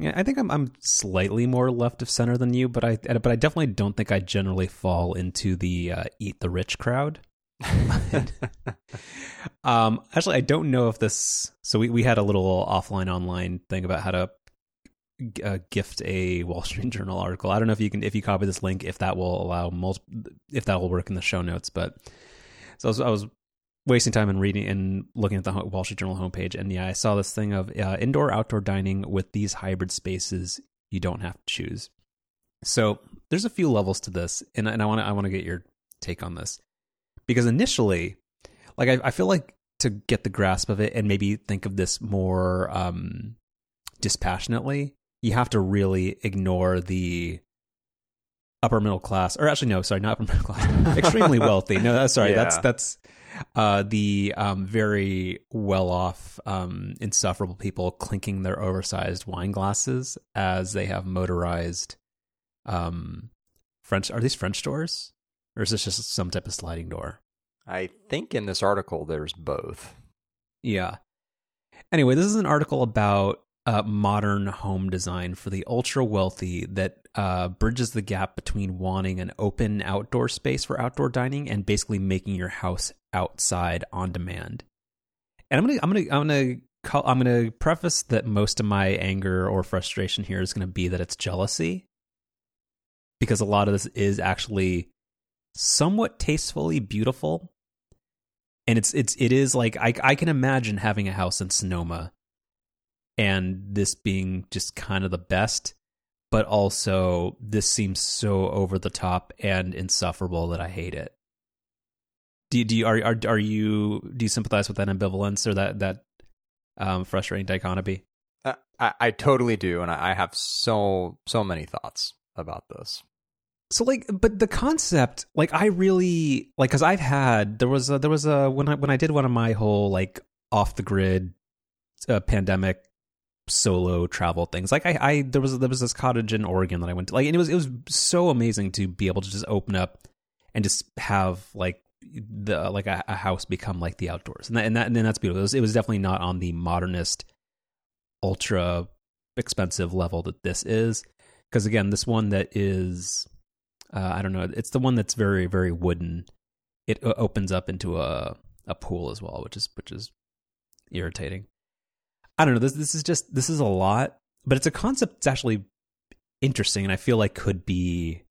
Yeah, I think I'm slightly more left of center than you, but I definitely don't think I generally fall into the eat the rich crowd. Actually, I don't know if this. So we had a little offline online thing about how to gift a Wall Street Journal article. I don't know if you copy this link, if that will allow if that will work in the show notes. But so I was wasting time in reading and looking at the Wall Street Journal homepage, and yeah, I saw this thing of indoor outdoor dining with these hybrid spaces. You don't have to choose. So there's a few levels to this, and I want to get your take on this, because initially, like I feel like to get the grasp of it and maybe think of this more dispassionately, you have to really ignore the upper middle class, or actually no, sorry, not upper middle class, extremely wealthy. No, sorry, yeah. that's. The very well-off, insufferable people clinking their oversized wine glasses as they have motorized French. Are these French doors, or is this just some type of sliding door? I think in this article there's both. Yeah. Anyway, this is an article about modern home design for the ultra-wealthy that bridges the gap between wanting an open outdoor space for outdoor dining and basically making your house outside on demand. And I'm gonna preface that most of my anger or frustration here is gonna be that it's jealousy, because a lot of this is actually somewhat tastefully beautiful, and it is like I can imagine having a house in Sonoma, and this being just kind of the best. But also, this seems so over the top and insufferable that I hate it. Do you sympathize with that ambivalence or that frustrating dichotomy? I totally do, and I have so many thoughts about this. So like, but the concept, like, I really like, because I've had there was a when I did one of my whole like off the grid pandemic solo travel things, like I there was this cottage in Oregon that I went to, like, and it was so amazing to be able to just open up and just have like the like a house become like the outdoors, and then that's beautiful. It was definitely not on the modernist ultra expensive level that this is, because again, this one that is I don't know, it's the one that's very very wooden. It opens up into a pool as well, which is irritating. I don't know. This is a lot, but it's a concept that's actually interesting, and I feel like could be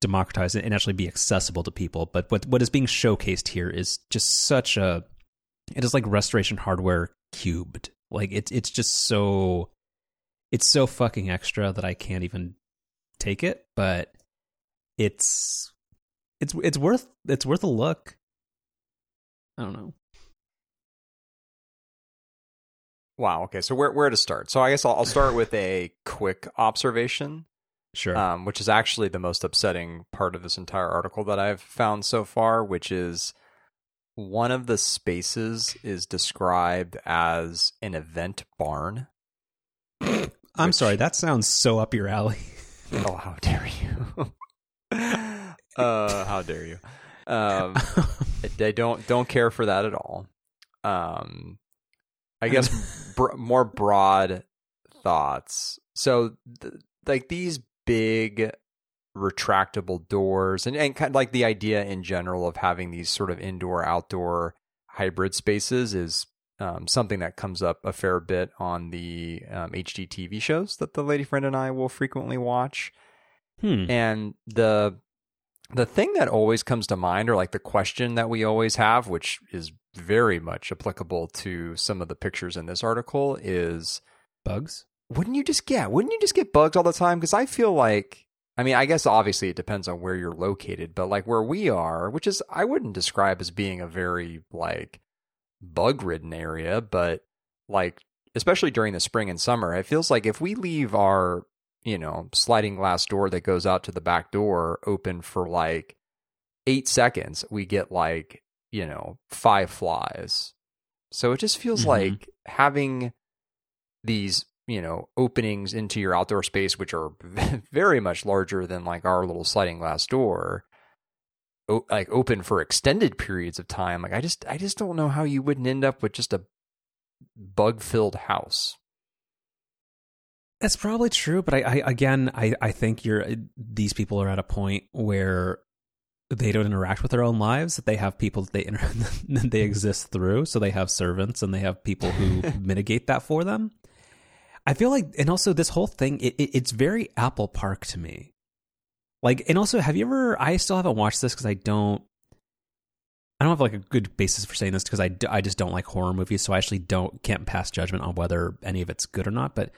democratized and actually be accessible to people. But what is being showcased here is just such a, it is like Restoration Hardware cubed. Like it's just so, it's so fucking extra that I can't even take it. But it's worth a look. I don't know. Wow. Okay. So where to start? So I guess I'll start with a quick observation, sure. Which is actually the most upsetting part of this entire article that I've found so far, which is one of the spaces is described as an event barn. I'm sorry. That sounds so up your alley. Oh, how dare you? How dare you? I don't care for that at all. I guess more broad thoughts. So like these big retractable doors and kind of like the idea in general of having these sort of indoor outdoor hybrid spaces is something that comes up a fair bit on the HD TV shows that the lady friend and I will frequently watch. And the thing that always comes to mind, or like the question that we always have, which is very much applicable to some of the pictures in this article, is bugs. Wouldn't you just get bugs all the time? Because I feel like, I mean, I guess obviously it depends on where you're located, but like where we are, which is, I wouldn't describe as being a very like bug ridden area, but like, especially during the spring and summer, it feels like if we leave our, you know, sliding glass door that goes out to the back door open for like 8 seconds, we get like, you know, 5 flies. So it just feels like having these, you know, openings into your outdoor space, which are very much larger than like our little sliding glass door, like open for extended periods of time. Like I just don't know how you wouldn't end up with just a bug-filled house. That's probably true, but I think these people are at a point where they don't interact with their own lives, that they have people that they exist through, so they have servants and they have people who mitigate that for them. I feel like, and also this whole thing, it's very Apple Park to me. Like, and also, have you ever? I still haven't watched this because I don't have like a good basis for saying this because I just don't like horror movies, so I actually can't pass judgment on whether any of it's good or not, but.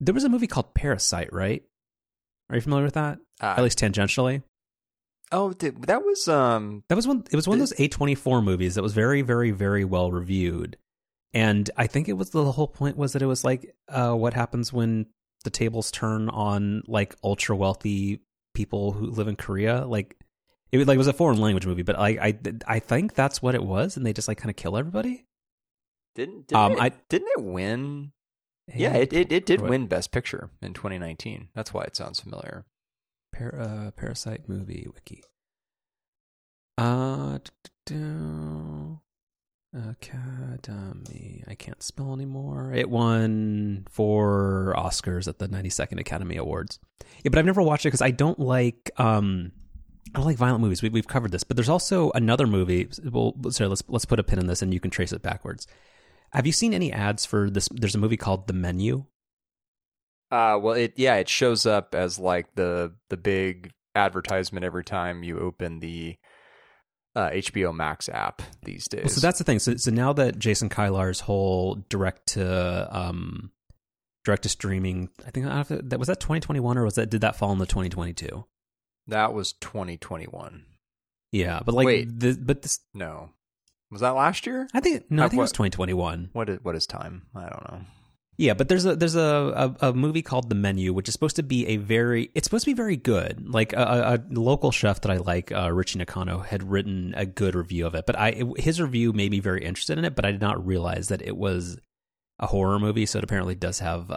There was a movie called Parasite, right? Are you familiar with that? At least tangentially. Oh, that was one of those A24 movies that was very, very, very well reviewed. And I think it was the whole point was that it was like what happens when the tables turn on like ultra wealthy people who live in Korea. Like it was a foreign language movie, but I think that's what it was, and they just like kind of kill everybody. Didn't it win? Yeah, it did win Best Picture in 2019. That's why it sounds familiar. Parasite movie wiki. Academy. I can't spell anymore. It won 4 Oscars at the 92nd Academy Awards. Yeah, but I've never watched it because I don't like violent movies. We've covered this, but there's also another movie. Well, sorry, let's put a pin in this, and you can trace it backwards. Have you seen any ads for this? There's a movie called The Menu. It shows up as like the big advertisement every time you open the HBO Max app these days. Well, so that's the thing. So now that Jason Kylar's whole direct to streaming, I think was that 2021 or did that fall in the 2022? That was 2021. Yeah, but like wait, no. Was that last year? I think it was 2021. What is time? I don't know. Yeah, but there's a movie called The Menu, which is supposed to be very good. Like a local chef that I like, Richie Nakano, had written a good review of it. But his review made me very interested in it. But I did not realize that it was a horror movie. So it apparently does have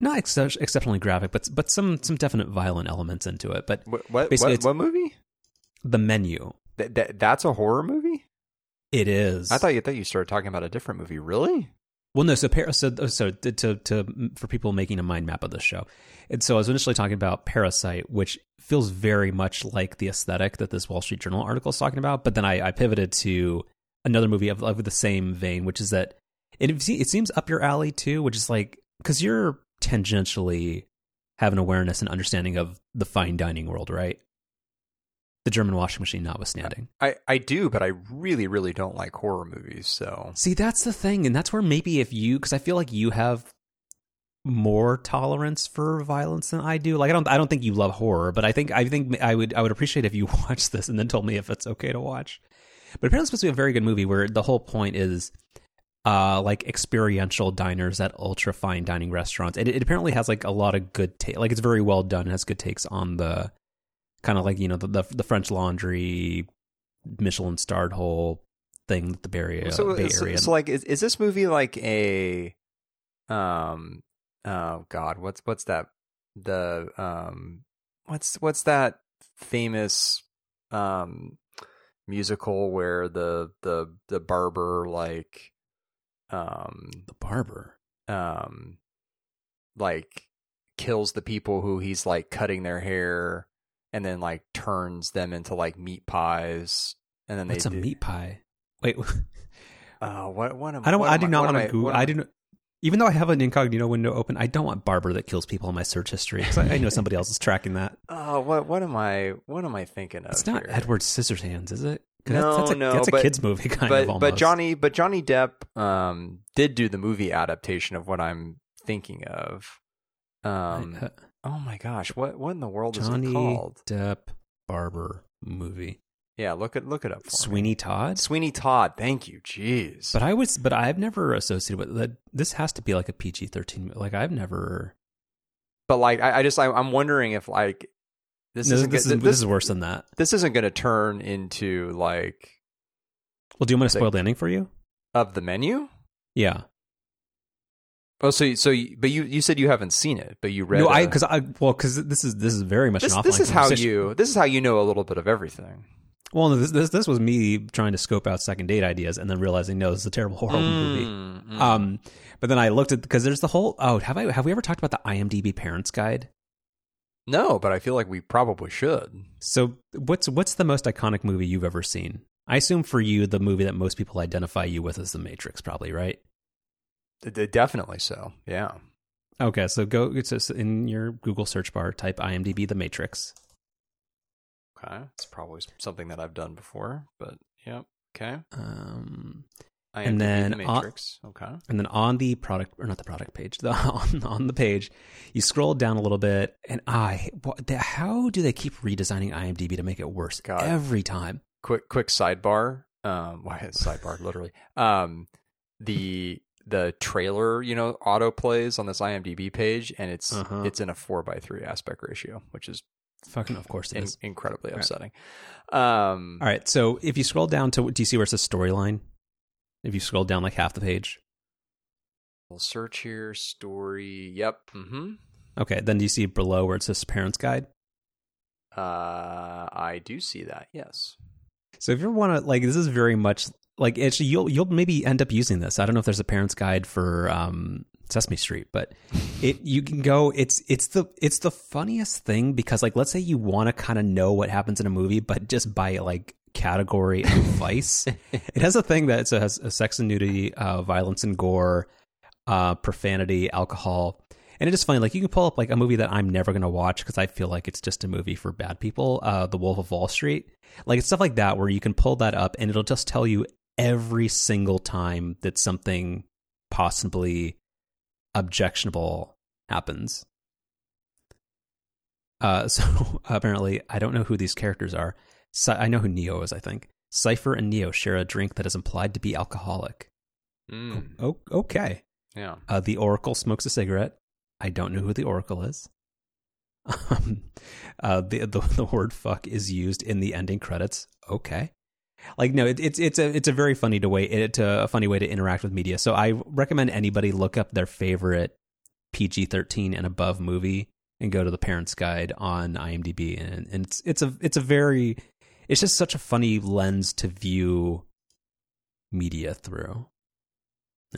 not exceptionally graphic, but some definite violent elements into it. But what movie? The Menu. That's a horror movie? It is. I thought you started talking about a different movie. Really? Well, no. So for people making a mind map of this show, and so I was initially talking about Parasite, which feels very much like the aesthetic that this Wall Street Journal article is talking about. But then I pivoted to another movie of the same vein, which is that it seems up your alley too, which is like because you're tangentially have an awareness and understanding of the fine dining world, right? The German washing machine notwithstanding. I do, but I really, really don't like horror movies, so... See, that's the thing, and that's where maybe if you... Because I feel like you have more tolerance for violence than I do. Like, I don't think you love horror, but I would appreciate if you watched this and then told me if it's okay to watch. But apparently it's supposed to be a very good movie where the whole point is, like, experiential diners at ultra-fine dining restaurants. And it apparently has, like, a lot of good... like, it's very well done. It has good takes on the... Kind of like, you know, the French Laundry, Michelin-starred whole thing that the Bay Area. So, like, is this movie like a, oh God, what's that? The what's that famous musical where the barber like, the barber, like kills the people who he's like cutting their hair. And then like turns them into like meat pies, and then what's a meat pie? Wait, I do not want to Google. Even though I have an incognito window open, I don't want Barber that kills people in my search history because I know somebody else is tracking that. Oh, what am I thinking of? It's not here? Edward Scissorhands, is it? No, that's a kids movie kind of. Almost. But Johnny Depp did do the movie adaptation of what I'm thinking of. Oh my gosh! What in the world is it called? Johnny Depp Barber movie. Yeah, look it up. For Sweeney Todd. Sweeney Todd. Thank you. Jeez. But I've never associated with that. This has to be like a PG-13. Like I've never. But like I'm wondering if like this is worse than that. This isn't going to turn into like. Well, do you want to spoil the ending for you? Of The Menu. Yeah. Oh, but you said you haven't seen it, but you read. No, because this is very much an offline conversation. This is how you know a little bit of everything. Well, this was me trying to scope out second date ideas and then realizing, no, this is a terrible horror movie. Mm. But then I looked at, because there's the whole, have we ever talked about the IMDb Parents Guide? No, but I feel like we probably should. So what's the most iconic movie you've ever seen? I assume for you, the movie that most people identify you with is The Matrix, probably, right? Definitely so, yeah. Okay, so go in your Google search bar, type IMDb The Matrix. Okay, it's probably something that I've done before, but yeah, okay. IMDb and then The Matrix, okay. And then on the product, or not the product page, on the page, you scroll down a little bit, and how do they keep redesigning IMDb to make it worse every time? Quick sidebar. Sidebar, literally. The trailer, auto plays on this IMDb page, and it's in a 4:3 aspect ratio, which is fucking, of course, it is incredibly upsetting. All right, so if you scroll down to, do you see where it says storyline? If you scroll down like half the page, we'll search here story. Yep. Mm-hmm. Okay, then do you see below where it says Parents Guide? I do see that. Yes. So if you want to, this is very much like, actually, you'll maybe end up using this. I don't know if there's a Parents Guide for Sesame Street, but you can go. It's the funniest thing because, let's say you want to kind of know what happens in a movie, but just by category of vice, it has a thing that has a sex and nudity, violence and gore, profanity, alcohol. And it is funny, you can pull up a movie that I'm never going to watch because I feel like it's just a movie for bad people, The Wolf of Wall Street. It's stuff like that where you can pull that up and it'll just tell you every single time that something possibly objectionable happens. So apparently, I don't know who these characters are. I know who Neo is, I think. Cypher and Neo share a drink that is implied to be alcoholic. Mm. Oh, okay. Yeah. The Oracle smokes a cigarette. I don't know who the Oracle is. The word "fuck" is used in the ending credits. Okay, it's a very funny way to interact with media. So I recommend anybody look up their favorite PG-13 and above movie and go to the Parents Guide on IMDb, and it's just such a funny lens to view media through.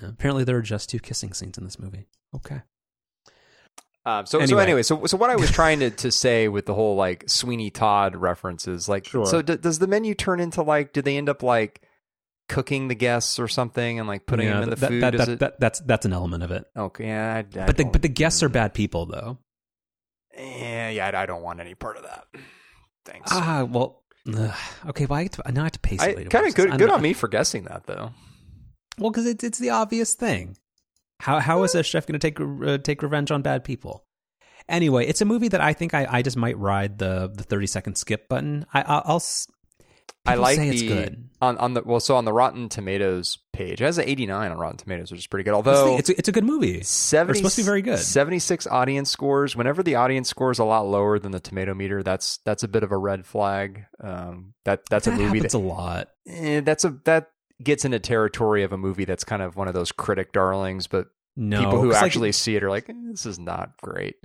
Yeah, apparently, there are just two kissing scenes in this movie. Okay. So what I was trying to say with the whole Sweeney Todd references, sure. So does the menu turn into do they end up cooking the guests or something and putting them in the food? That's an element of it. Okay, yeah, but the guests are bad people though. Yeah, I don't want any part of that. Thanks. Okay. Well, now I have to pay somebody. Kind of good on me for guessing that though. Well, because it's the obvious thing. How is a chef going to take revenge on bad people? Anyway, it's a movie that I think I just might ride the 30-second skip button. It's good. On the Rotten Tomatoes page, it has an 89 on Rotten Tomatoes, which is pretty good. Although it's a good movie. It's supposed to be very good. 76 audience scores. Whenever the audience score is a lot lower than the tomato meter, that's a bit of a red flag. That's a movie that's a lot. That gets into territory of a movie that's kind of one of those critic darlings, but no, people who actually see it are this is not great.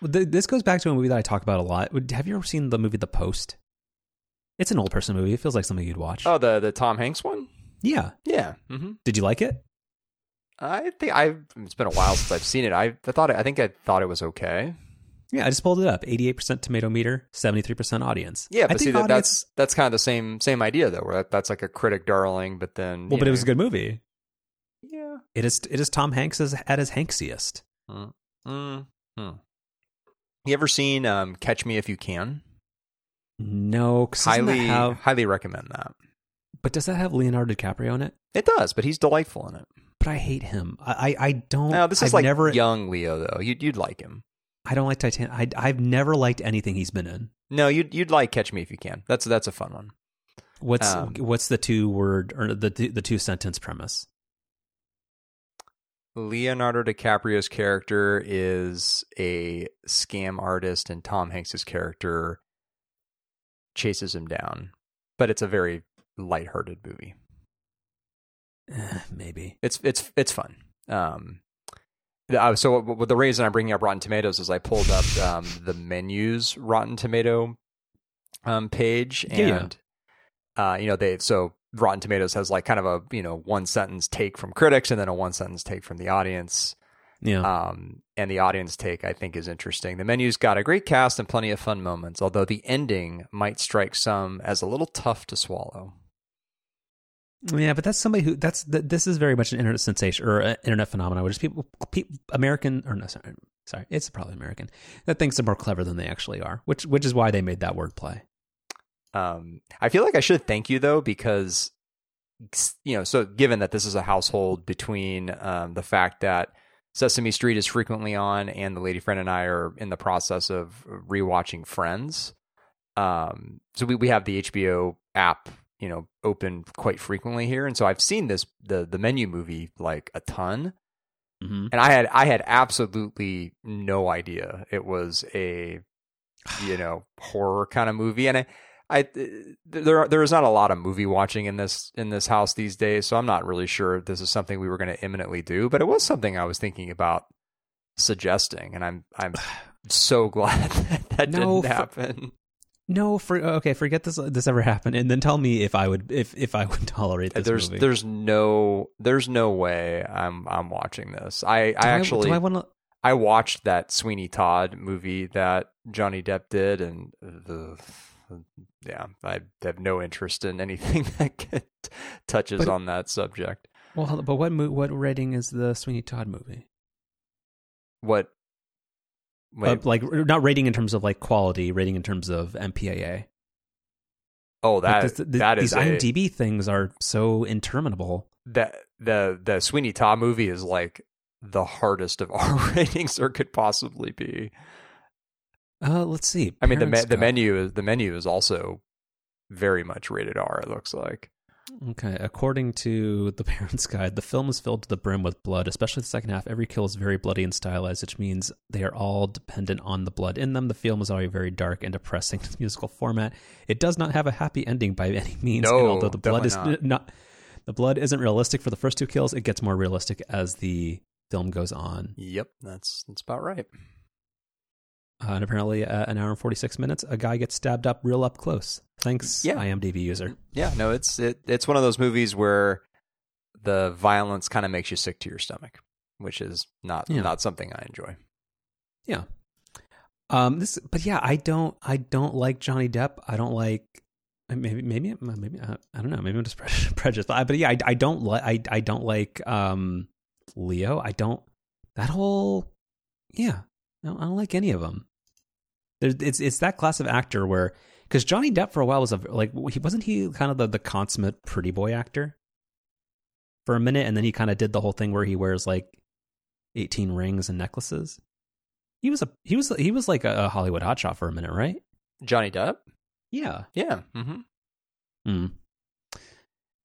This goes back to a movie that I talk about a lot. Have you ever seen the movie The Post? It's an old person movie. It feels like something you'd watch. Oh, the Tom Hanks one? Yeah. Yeah. Mm-hmm. Did you like it? It's been a while since I've seen it. I thought it was okay. Yeah, I just pulled it up. 88% tomato meter, 73% audience. Yeah, but see, that's kind of the same idea though, where that's a critic darling, but then it was a good movie. Yeah, it is Tom Hanks at his Hanksiest. You ever seen Catch Me If You Can? No, 'cause highly recommend that. But does that have Leonardo DiCaprio in it? It does, but he's delightful in it. But I hate him. I don't. No, this is young Leo though. You'd like him. I don't like Titanic. I've never liked anything he's been in. No, you'd like Catch Me If You Can. That's a fun one. What's the two-word or the two-sentence premise? Leonardo DiCaprio's character is a scam artist, and Tom Hanks's character chases him down. But it's a very lighthearted movie. Maybe it's fun. So the reason I'm bringing up Rotten Tomatoes is I pulled up the Menu's Rotten Tomato page, and So Rotten Tomatoes has like kind of a, one sentence take from critics and then a one sentence take from the audience. Yeah. And the audience take, I think, is interesting. The Menu's got a great cast and plenty of fun moments, although the ending might strike some as a little tough to swallow. Yeah, but that's somebody who this is very much an internet sensation or an internet phenomenon, which people American or no, sorry, it's probably American that thinks they're more clever than they actually are, which is why they made that wordplay. I feel like I should thank you though, because so given that this is a household between the fact that Sesame Street is frequently on, and the lady friend and I are in the process of rewatching Friends. So we have the HBO app, open quite frequently here, and so I've seen the Menu movie like a ton, and I had absolutely no idea it was a horror kind of movie, and there is not a lot of movie watching in this house these days, so I'm not really sure if this is something we were going to imminently do, but it was something I was thinking about suggesting, and I'm so glad that didn't happen. Forget this ever happened, and then tell me if I would tolerate this movie. There's no way I'm watching this. I watched that Sweeney Todd movie that Johnny Depp did, and I have no interest in anything that touches on that subject. Well, but what rating is the Sweeney Todd movie? What? Like not rating in terms of like quality, rating in terms of MPAA. Oh, these IMDb things are so interminable. That the Sweeney Todd movie is like the hardest of R ratings there could possibly be. Let's see. I mean, the menu is also very much rated R. It looks like. Okay, according to the Parents' Guide, the film is filled to the brim with blood, especially the second half. Every kill is very bloody and stylized, which means they are all dependent on the blood in them. The film is already very dark and depressing in the musical format. It does not have a happy ending by any means. No, and although the blood is not. The blood isn't realistic for the first two kills. It gets more realistic as the film goes on. Yep, that's about right. And apparently, an hour and 46 minutes, a guy gets stabbed up real up close. Thanks, yeah. IMDb user. Yeah, no, it's one of those movies where the violence kind of makes you sick to your stomach, which is not something I enjoy. Yeah. I don't like Johnny Depp. I don't like. Maybe I don't know. Maybe I'm just prejudiced. I don't like Leo. I don't that whole. Yeah, no, I don't like any of them. It's that class of actor where, because Johnny Depp for a while was wasn't he kind of the consummate pretty boy actor for a minute, and then he kind of did the whole thing where he wears like 18 rings and necklaces. He was like a Hollywood hotshot for a minute, right? Johnny Depp. Yeah. Mm-hmm. Mm.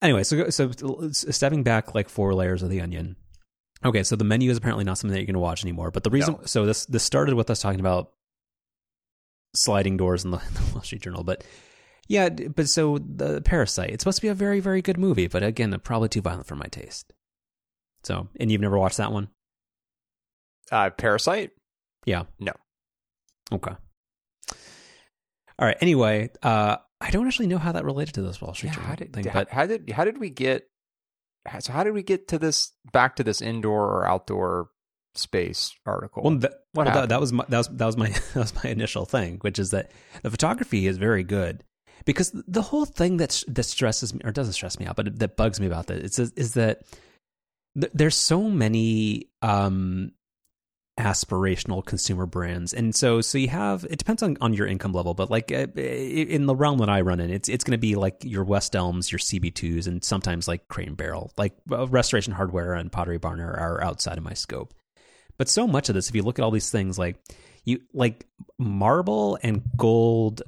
Anyway, so stepping back like four layers of the onion. Okay, so The Menu is apparently not something that you're going to watch anymore, but the reason so this started with us talking about sliding doors in the Wall Street Journal, but so the Parasite, it's supposed to be a very, very good movie, but again, probably too violent for my taste. So, and you've never watched that one? Parasite? Yeah. No. Okay. All right. Anyway, I don't actually know how that related to this Wall Street Journal thing. How did we get to this, back to this indoor or outdoor space article? Well, that was my initial thing, which is that the photography is very good, because the whole thing that stresses me, or doesn't stress me out, but that bugs me about this is that there's so many aspirational consumer brands, and so you have, it depends on your income level, but like in the realm that I run in, it's going to be like your West Elms, your CB2s, and sometimes like Crate and Barrel, like Restoration Hardware and Pottery Barn are outside of my scope. But so much of this, if you look at all these things, like you like marble and gold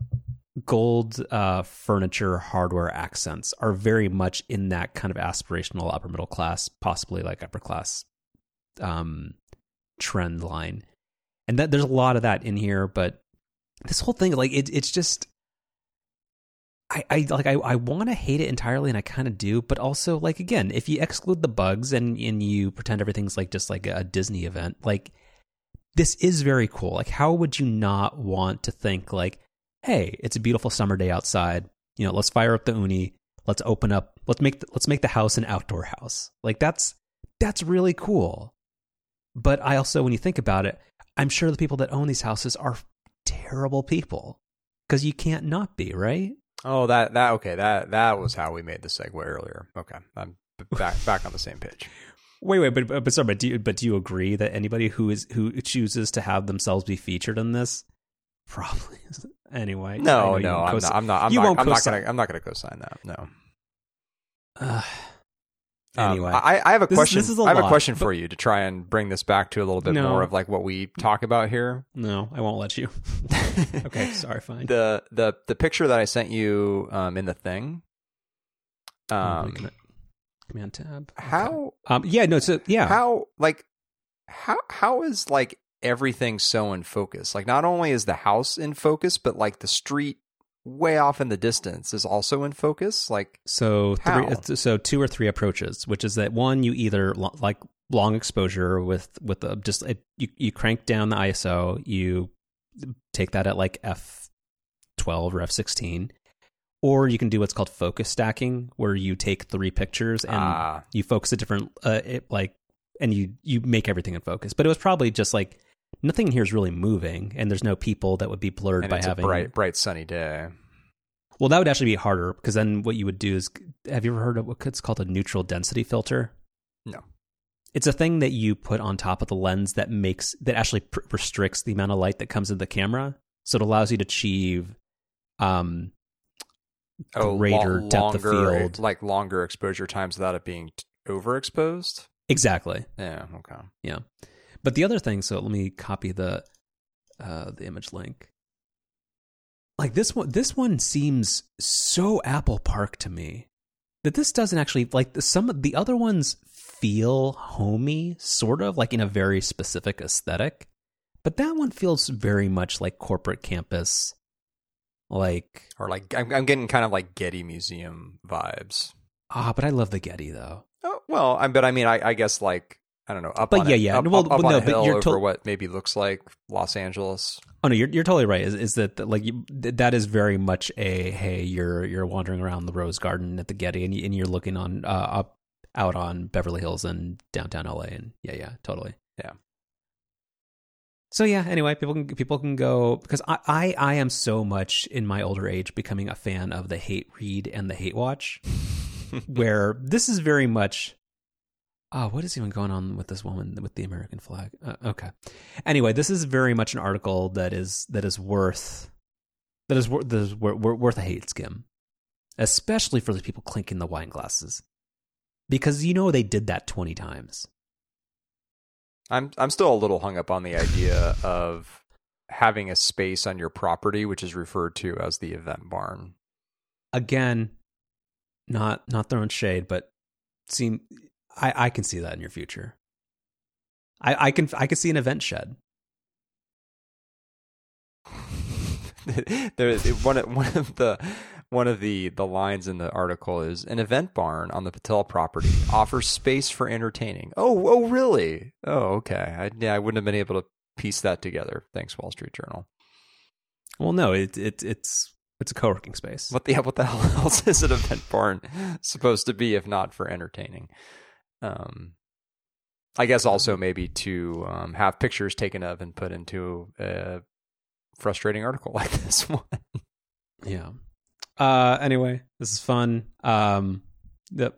furniture, hardware accents are very much in that kind of aspirational upper middle class, possibly like upper class trend line, and that there's a lot of that in here. But this whole thing, like it's just, I want to hate it entirely, and I kind of do. But also, like again, if you exclude the bugs and you pretend everything's like just like a Disney event, like this is very cool. Like, how would you not want to think like, hey, it's a beautiful summer day outside. Let's fire up the uni, let's open up, let's make the house an outdoor house. Like that's really cool. But I also, when you think about it, I'm sure the people that own these houses are terrible people, because you can't not be, right? Oh, that was how we made the segue earlier. Okay, I'm back on the same pitch. Wait, but sorry, do you agree that anybody who chooses to have themselves be featured in this probably isn't? Anyway? No, I'm not going to co-sign that. No. Anyway, I have a question. This is a lot, I have a question for you to try and bring this back to a little bit more of like what we talk about here. No, I won't let you. Okay, sorry, fine. The picture that I sent you in the thing. Command tab. Okay. How? Yeah. No. So yeah. How is like everything so in focus? Like not only is the house in focus, but like the street way off in the distance is also in focus. Like so 2 or 3 approaches, which is that one, you either like long exposure with a, just a, you crank down the ISO, you take that at like f12 or f16, or you can do what's called focus stacking, where you take 3 pictures and you focus a different and you make everything in focus. But it was probably just like nothing in here is really moving, and there's no people that would be blurred and by it's having a bright sunny day. Well, that would actually be harder, because then what you would do is, have you ever heard of what's called a neutral density filter? No. It's a thing that you put on top of the lens that makes that actually restricts the amount of light that comes in the camera, so it allows you to achieve greater depth of field, like longer exposure times without it being overexposed. Exactly. Yeah. Okay. Yeah. But the other thing, so let me copy the image link. Like this one seems so Apple Park to me, that this doesn't actually, like some of the other ones feel homey, sort of like in a very specific aesthetic, but that one feels very much like corporate campus, like, or like I'm getting kind of like Getty Museum vibes. But I love the Getty though. Oh well, I guess like. I don't know, up on a hill over what maybe looks like Los Angeles. Oh no, you're totally right. That is very much a, hey, you're wandering around the Rose Garden at the Getty, and you're looking on out on Beverly Hills and downtown LA, and yeah, totally, yeah. So yeah, anyway, people can go, because I am so much in my older age becoming a fan of the hate read and the hate watch, where this is very much. Oh, what is even going on with this woman with the American flag? Okay. Anyway, this is very much an article that is worth a hate skim, especially for the people clinking the wine glasses, because you know they did that 20 times. I'm still a little hung up on the idea of having a space on your property which is referred to as the event barn. Again, not throwing shade, but I can see that in your future. I can see an event shed. One of the lines in the article is, an event barn on the Patel property offers space for entertaining. Oh really? Oh okay. I wouldn't have been able to piece that together. Thanks, Wall Street Journal. Well, no, it's a co-working space. What the hell else is an event barn supposed to be if not for entertaining? I guess also maybe to have pictures taken of and put into a frustrating article like this one. Yeah. Anyway, this is fun. Yep.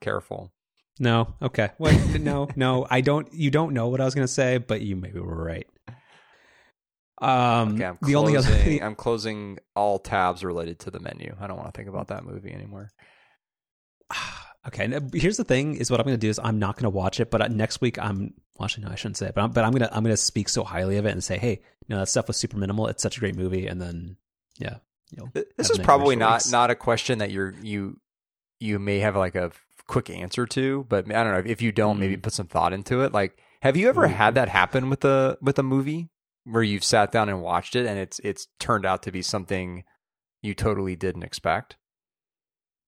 Careful. No. Okay. What? No. I don't. You don't know what I was going to say, but you maybe were right. Okay, I'm closing all tabs related to The Menu. I don't want to think about that movie anymore. Okay, now, here's the thing: is what I'm going to do is I'm not going to watch it, but next week I shouldn't say it, but I'm going to speak so highly of it and say, hey, no, that stuff was super minimal. It's such a great movie, and then yeah, this is probably not a question that you may have like a quick answer to, but I don't know if you don't maybe put some thought into it. Like, have you ever had that happen with a movie? Where you've sat down and watched it, and it's turned out to be something you totally didn't expect,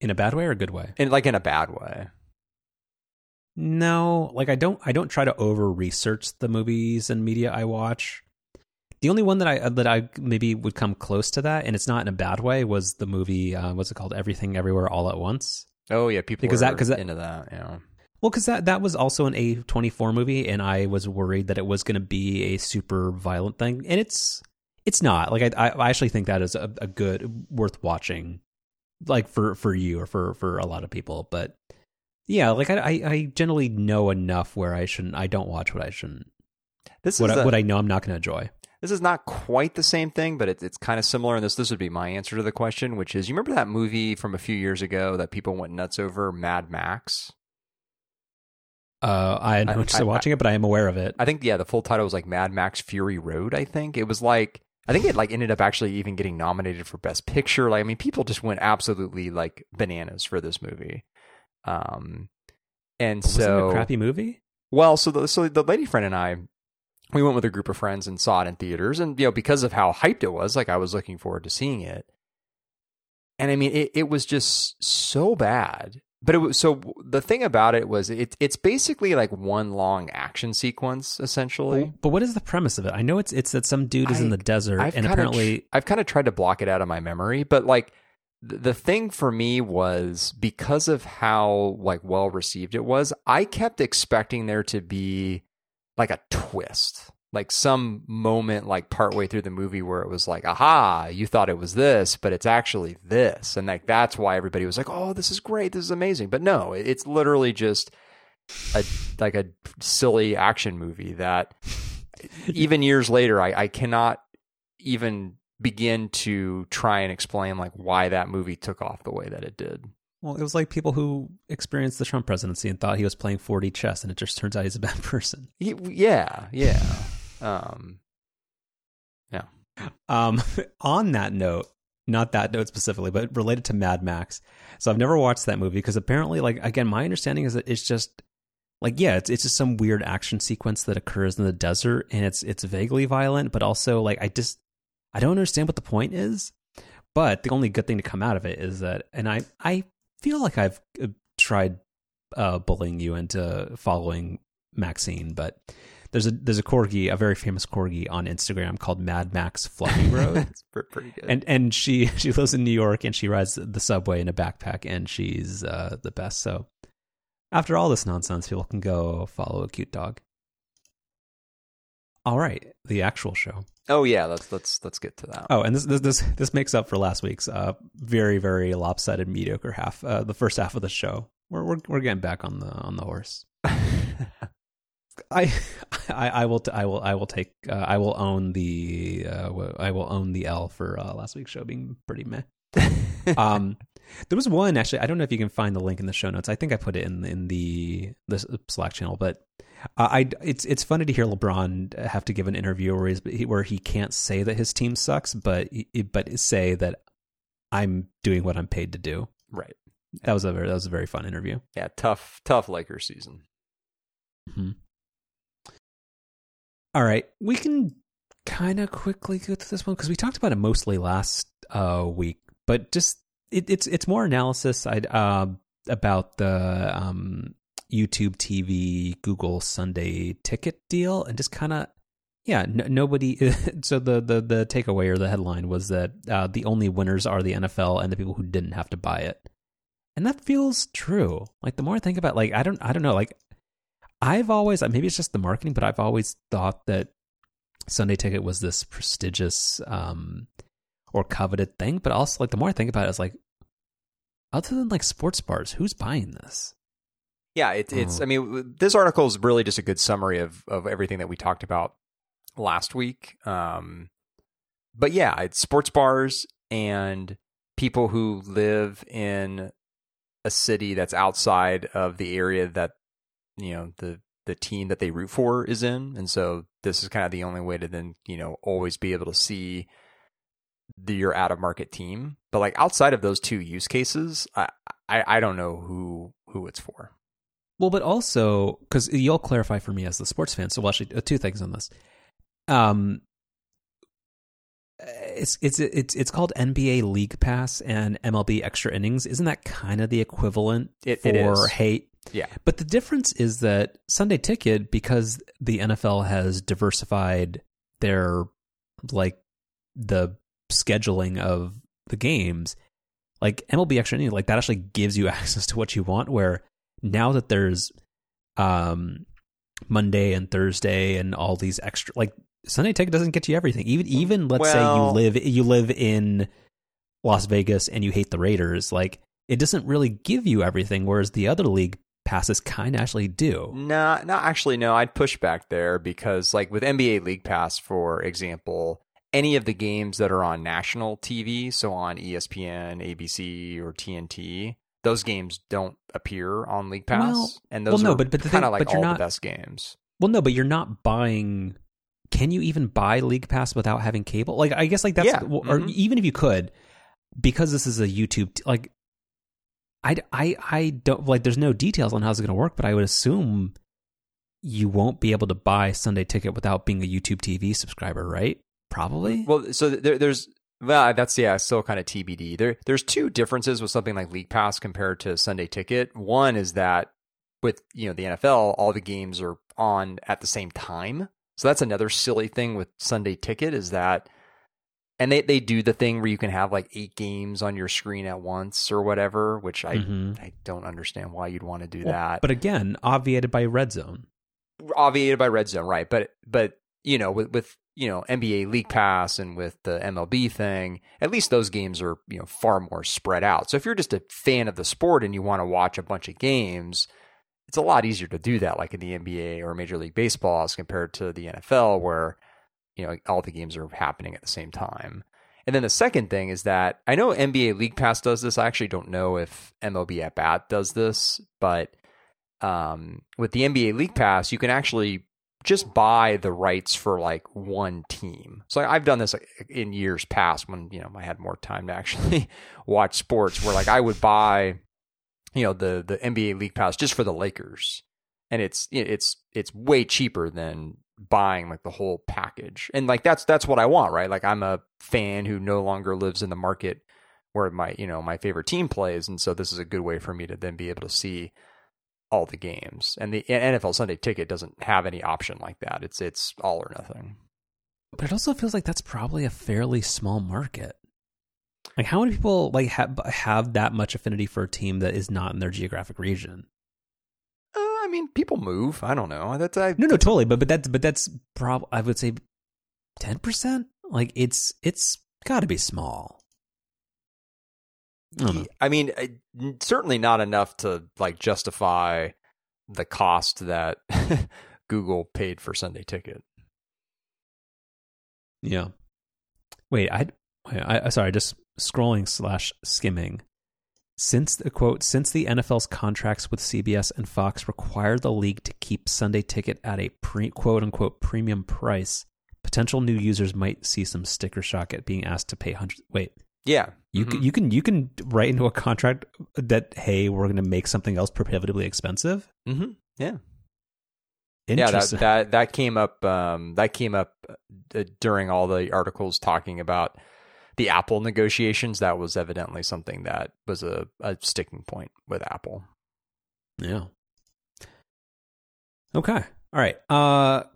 in a bad way or a good way, and like in a bad way. No, like I don't try to over research the movies and media I watch. The only one that I maybe would come close to that, and it's not in a bad way, was the movie, what's it called? Everything, Everywhere, All at Once. Oh, yeah. People were into that, yeah. Well, because that was also an A24 movie, and I was worried that it was going to be a super violent thing. And it's not. Like, I actually think that is a good, worth watching, like, for you or for a lot of people. But, yeah, like, I generally know enough where I don't watch what I shouldn't. What I know I'm not going to enjoy. This is not quite the same thing, but it's kind of similar. And this would be my answer to the question, which is, you remember that movie from a few years ago that people went nuts over, Mad Max? I'm not still watching it, but I am aware of it. I think, yeah, the full title was like Mad Max Fury Road, I think. It was like, I think it like ended up actually even getting nominated for Best Picture. Like, I mean, people just went absolutely like bananas for this movie. And was it a crappy movie? Well, so the lady friend and I, we went with a group of friends and saw it in theaters, and you know, because of how hyped it was, like I was looking forward to seeing it. And I mean, it was just so bad. But it was, so the thing about it was it's basically like one long action sequence essentially. But what is the premise of it? I know it's that some dude is in the desert, and apparently I've kind of tried to block it out of my memory, but like the thing for me was, because of how like well received it was, I kept expecting there to be like a twist, like some moment, like partway through the movie where it was like, aha, you thought it was this, but it's actually this. And like, that's why everybody was like, oh, this is great. This is amazing. But no, it's literally just a silly action movie that even years later, I cannot even begin to try and explain like why that movie took off the way that it did. Well, it was like people who experienced the Trump presidency and thought he was playing 4D chess, and it just turns out he's a bad person. On that note, not that note specifically, but related to Mad Max. So I've never watched that movie because apparently, like, again, my understanding is that it's just like, yeah, it's just some weird action sequence that occurs in the desert, and it's vaguely violent, but also like I don't understand what the point is. But the only good thing to come out of it is that, and I feel like I've tried bullying you into following Maxine, but there's a corgi, a very famous corgi on Instagram called Mad Max Fluffy Road. It's pretty good. And she lives in New York, and she rides the subway in a backpack, and she's the best. So after all this nonsense, people can go follow a cute dog. All right, the actual show. Oh yeah, let's get to that. Oh, and this makes up for last week's very very lopsided mediocre half, the first half of the show. We're getting back on the horse. I will own the L for last week's show being pretty meh. There was one actually. I don't know if you can find the link in the show notes. I think I put it in the Slack channel, but. It's funny to hear LeBron have to give an interview where he can't say that his team sucks, but say that I'm doing what I'm paid to do. Right. That was a very fun interview. Yeah, tough Lakers season. Mm-hmm. All right, we can kind of quickly go through this one because we talked about it mostly last week, but just it's more analysis about the. YouTube TV, Google Sunday Ticket deal, and just kind of, yeah, nobody. So the takeaway or the headline was that the only winners are the NFL and the people who didn't have to buy it, and that feels true. Like the more I think about, like I don't know. Like I've always, maybe it's just the marketing, but I've always thought that Sunday Ticket was this prestigious or coveted thing. But also, like the more I think about it, it's like other than like sports bars, who's buying this? Yeah, it's. I mean, this article is really just a good summary of everything that we talked about last week. But yeah, it's sports bars and people who live in a city that's outside of the area that, you know, the team that they root for is in. And so this is kind of the only way to then, you know, always be able to see your out-of-market team. But like outside of those two use cases, I don't know who it's for. Well, but also, because you'll clarify for me as the sports fan, so we'll actually two things on this. It's called NBA League Pass and MLB Extra Innings. Isn't that kind of the equivalent it is. Hey, yeah. But the difference is that Sunday Ticket, because the NFL has diversified their like the scheduling of the games, like MLB Extra Innings, like that actually gives you access to what you want, where now that there's Monday and Thursday and all these extra, like Sunday Ticket doesn't get you everything. Even let's say you live in Las Vegas and you hate the Raiders, like it doesn't really give you everything, whereas the other league passes kind of actually do. No, I'd push back there, because like with NBA League Pass, for example, any of the games that are on national TV, so on ESPN, ABC, or TNT, those games don't appear on League Pass, the best games. Well, no, but you're not buying. Can you even buy League Pass without having cable? Like, I guess like that's, or even if you could, because this is a YouTube, like I don't, like there's no details on how it's going to work, but I would assume you won't be able to buy Sunday Ticket without being a YouTube TV subscriber, right? Probably. Well, so there's. Well, that's, yeah, still kind of TBD. There's two differences with something like League Pass compared to Sunday Ticket. One is that with, you know, the NFL, all the games are on at the same time. So that's another silly thing with Sunday Ticket, is that, and they do the thing where you can have like 8 games on your screen at once or whatever, which I don't understand why you'd want to do that. But again, obviated by Red Zone, right? But you know, with you know, NBA League Pass and with the MLB thing, at least those games are, you know, far more spread out. So if you're just a fan of the sport and you want to watch a bunch of games, it's a lot easier to do that, like in the NBA or Major League Baseball as compared to the NFL, where, you know, all the games are happening at the same time. And then the second thing is that I know NBA League Pass does this. I actually don't know if MLB At Bat does this, but with the NBA League Pass, you can actually just buy the rights for like one team. So I've done this in years past when, you know, I had more time to actually watch sports, where like I would buy, you know, the NBA League Pass just for the Lakers, and it's way cheaper than buying like the whole package. And like that's what I want, right? Like I'm a fan who no longer lives in the market where my, you know, my favorite team plays, and so this is a good way for me to then be able to see all the games. And the NFL Sunday Ticket doesn't have any option like that. It's all or nothing. But it also feels like that's probably a fairly small market. Like how many people like have that much affinity for a team that is not in their geographic region? I mean, people move. I don't know. Totally. But that's probably, I would say 10%. Like it's got to be small. I mean, certainly not enough to like justify the cost that Google paid for Sunday Ticket. Yeah. Wait, I sorry, just scrolling / skimming. Since the NFL's contracts with CBS and Fox require the league to keep Sunday Ticket at a quote unquote premium price, potential new users might see some sticker shock at being asked to pay hundreds. Wait. Yeah. You can write into a contract that, hey, we're going to make something else prohibitively expensive. Mm-hmm. Yeah. Interesting. Yeah, that came up. That came up during all the articles talking about the Apple negotiations. That was evidently something that was a sticking point with Apple. Yeah. Okay. All right.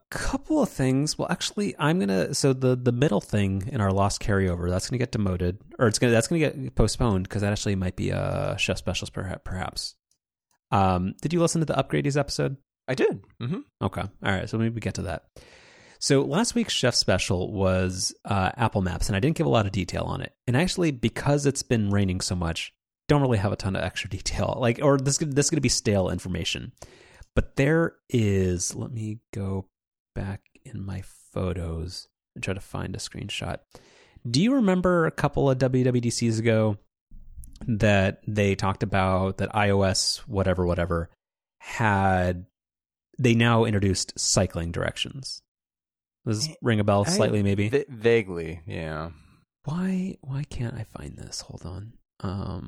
Couple of things. Well, actually, I'm gonna. So the middle thing in our lost carryover, that's gonna get demoted, or that's gonna get postponed, because that actually might be a chef specials perhaps. Did you listen to the Upgradies episode? I did. Mm-hmm. Okay. All right. So maybe we get to that. So last week's chef special was Apple Maps, and I didn't give a lot of detail on it. And actually, because it's been raining so much, don't really have a ton of extra detail. Like, or this is gonna be stale information. But there is. Let me go back in my photos and try to find a screenshot. Do you remember a couple of WWDCs ago that they talked about that iOS whatever had, they now introduced cycling directions? Does this ring a bell slightly, maybe? Vaguely, yeah. Why can't I find this? Hold on. Or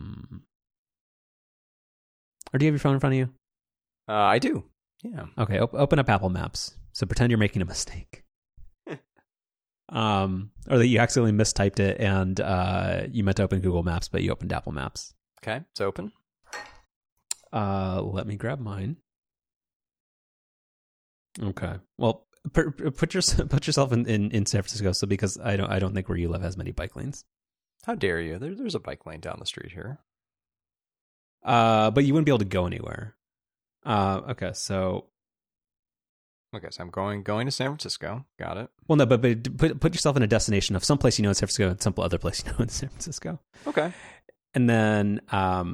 do you have your phone in front of you? I do. Yeah. Okay, open up Apple Maps. So pretend you're making a mistake, or that you accidentally mistyped it and you meant to open Google Maps, but you opened Apple Maps. Okay, it's open. Let me grab mine. Okay. Well, Put yourself in San Francisco, so because I don't think where you live has many bike lanes. How dare you? There's a bike lane down the street here. But you wouldn't be able to go anywhere. Okay, so I'm going to San Francisco. Got it. Well, no, but put yourself in a destination of some place you know in San Francisco and some other place you know in San Francisco. Okay. And then, why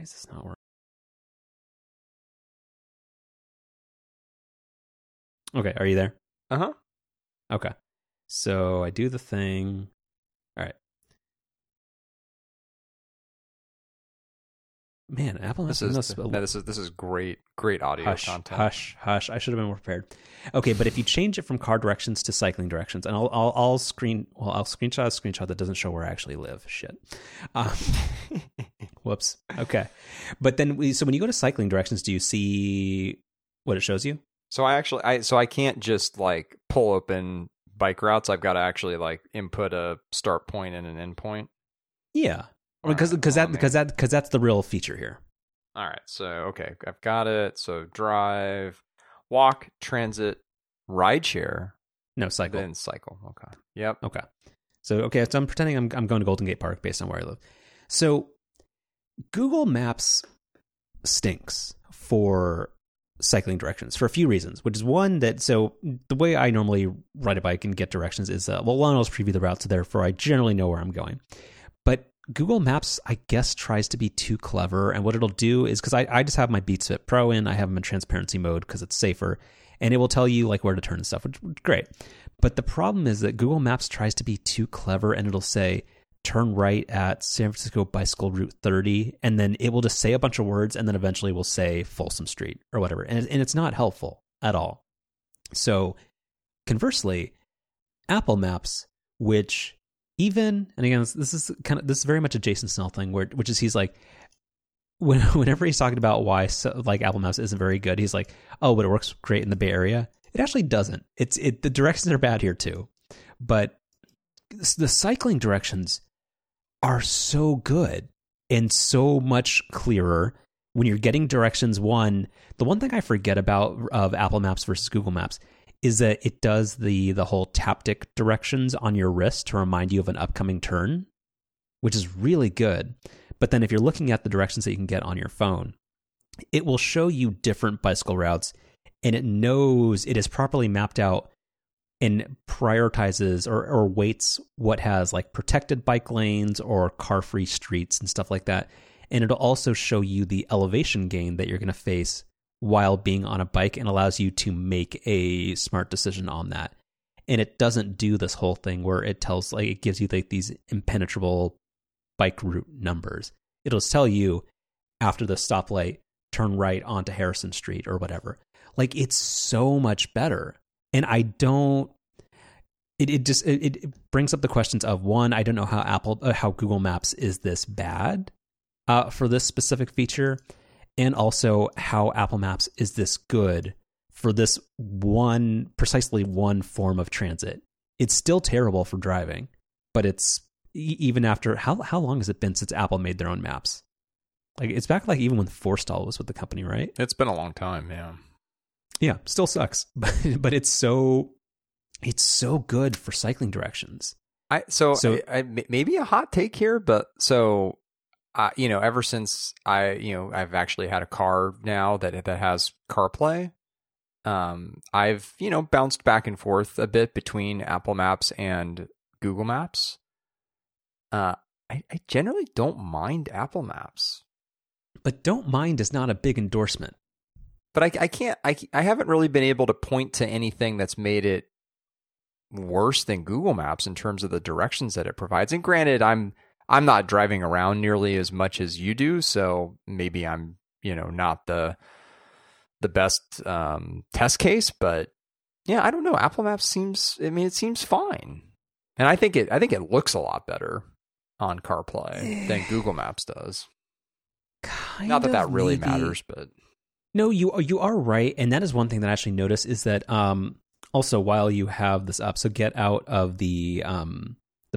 is this not working? Okay, are you there? Uh-huh. Okay. So I do the thing. All right. Man, Apple Maps this is great audio content. Hush. I should have been more prepared. Okay, but if you change it from car directions to cycling directions, and I'll screenshot a screenshot that doesn't show where I actually live. Shit. Whoops. Okay. But then so when you go to cycling directions, do you see what it shows you? So I can't just like pull open bike routes. I've got to actually like input a start point and an end point. Yeah. Because that's the real feature here. All right. So, okay. I've got it. So drive, walk, transit, rideshare. No, cycle. Then cycle. Okay. Yep. Okay. So, I'm pretending I'm going to Golden Gate Park based on where I live. So Google Maps stinks for cycling directions for a few reasons, which is one that, so the way I normally ride a bike and get directions is, one, I'll just preview the route. So therefore I generally know where I'm going. But Google Maps, I guess, tries to be too clever. And what it'll do is, because I just have my Beats Fit Pro in, I have them in transparency mode because it's safer. And it will tell you like where to turn and stuff, which is great. But the problem is that Google Maps tries to be too clever and it'll say, turn right at San Francisco Bicycle Route 30. And then it will just say a bunch of words and then eventually will say Folsom Street or whatever. And it's not helpful at all. So conversely, Apple Maps, which... This is very much a Jason Snell thing, which is he's like, whenever he's talking about why Apple Maps isn't very good, he's like, oh, but it works great in the Bay Area. It actually doesn't. The directions are bad here too, but the cycling directions are so good and so much clearer when you're getting directions. The one thing I forget about of Apple Maps versus Google Maps is that it does the whole taptic directions on your wrist to remind you of an upcoming turn, which is really good. But then if you're looking at the directions that you can get on your phone, it will show you different bicycle routes, and it knows it is properly mapped out and prioritizes or weights what has like protected bike lanes or car-free streets and stuff like that. And it'll also show you the elevation gain that you're going to face while being on a bike and allows you to make a smart decision on that. And it doesn't do this whole thing where it tells, like, it gives you like these impenetrable bike route numbers. It'll tell you after the stoplight, turn right onto Harrison Street or whatever. Like, it's so much better. And it brings up the questions of, one, I don't know how Google Maps is this bad for this specific feature. And also how Apple Maps is this good for this precisely one form of transit. It's still terrible for driving, but it's even after, how long has it been since Apple made their own maps? Like, it's back like even when Forstall was with the company, right? It's been a long time, yeah. Yeah, still sucks, but it's so good for cycling directions. Maybe a hot take here, but so... ever since I've actually had a car now that has CarPlay, I've, bounced back and forth a bit between Apple Maps and Google Maps. I generally don't mind Apple Maps. But don't mind is not a big endorsement. But I haven't really been able to point to anything that's made it worse than Google Maps in terms of the directions that it provides. And granted, I'm not driving around nearly as much as you do, so maybe I'm, not the best test case, but yeah, I don't know. Apple Maps seems fine. And I think it looks a lot better on CarPlay than Google Maps does. Not that really matters, but no, you are right, and that is one thing that I actually noticed is that also while you have this up, so get out of the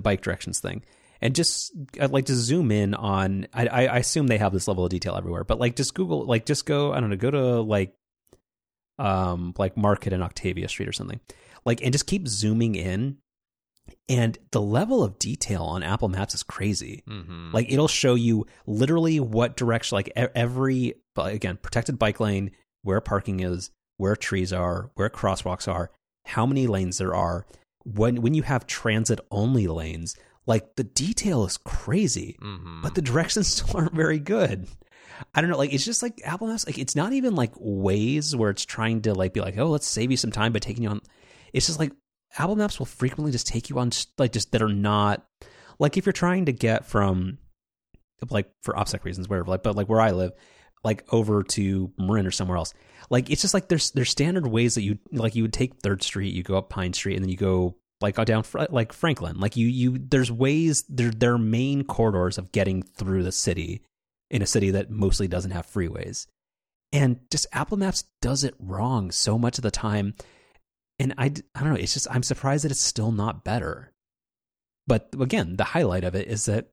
bike directions thing. And just, I'd like to zoom in on, I assume they have this level of detail everywhere, but like just Google, like just go, I don't know, go to like like Market and Octavia Street or something, like, and just keep zooming in. And the level of detail on Apple Maps is crazy. Mm-hmm. Like, it'll show you literally what direction, like every, again, protected bike lane, where parking is, where trees are, where crosswalks are, how many lanes there are. When you have transit only lanes, like, the detail is crazy, mm-hmm. but the directions still aren't very good. I don't know. Like, it's just like Apple Maps. Like, it's not even like Waze where it's trying to like be like, oh, let's save you some time by taking you on. It's just like Apple Maps will frequently just take you on like just that are not like, if you're trying to get from like, for OPSEC reasons, wherever, like, but like where I live, like over to Marin or somewhere else. Like, it's just like there's standard ways that you like you would take 3rd Street, you go up Pine Street, and then you go like down like Franklin. Like you there's ways, there are main corridors of getting through the city in a city that mostly doesn't have freeways. And just Apple Maps does it wrong so much of the time. And I don't know, it's just, I'm surprised that it's still not better. But again, the highlight of it is that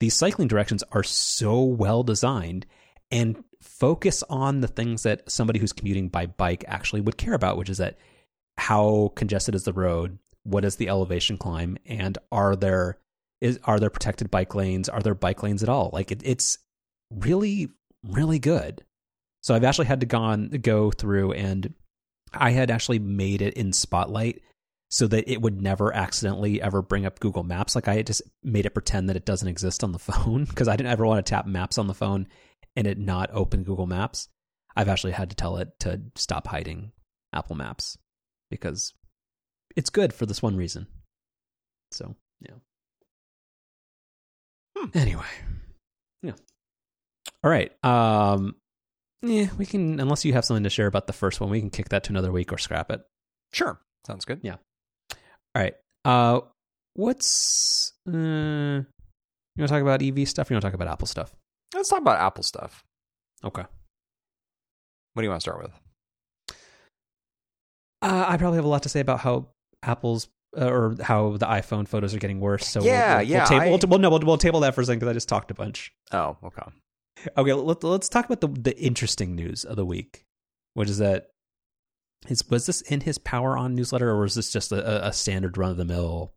these cycling directions are so well designed and focus on the things that somebody who's commuting by bike actually would care about, which is that how congested is the road? What is the elevation climb? And are there protected bike lanes? Are there bike lanes at all? Like it's really, really good. So I've actually had to go through, and I had actually made it in Spotlight so that it would never accidentally ever bring up Google Maps. Like, I had just made it pretend that it doesn't exist on the phone because I didn't ever want to tap Maps on the phone and it not open Google Maps. I've actually had to tell it to stop hiding Apple Maps because it's good for this one reason. So, yeah. Anyway. Yeah. All right. Yeah, we can, unless you have something to share about the first one, we can kick that to another week or scrap it. Sure. Sounds good. Yeah. All right. You want to talk about EV stuff or you want to talk about Apple stuff? Let's talk about Apple stuff. Okay. What do you want to start with? I probably have a lot to say about how Apple's or how the iPhone photos are getting worse. So yeah, we'll table that for a second because I just talked a bunch. Oh, okay. Okay, let's talk about the interesting news of the week, which is that was this in his Power On newsletter, or was this just a standard run of the mill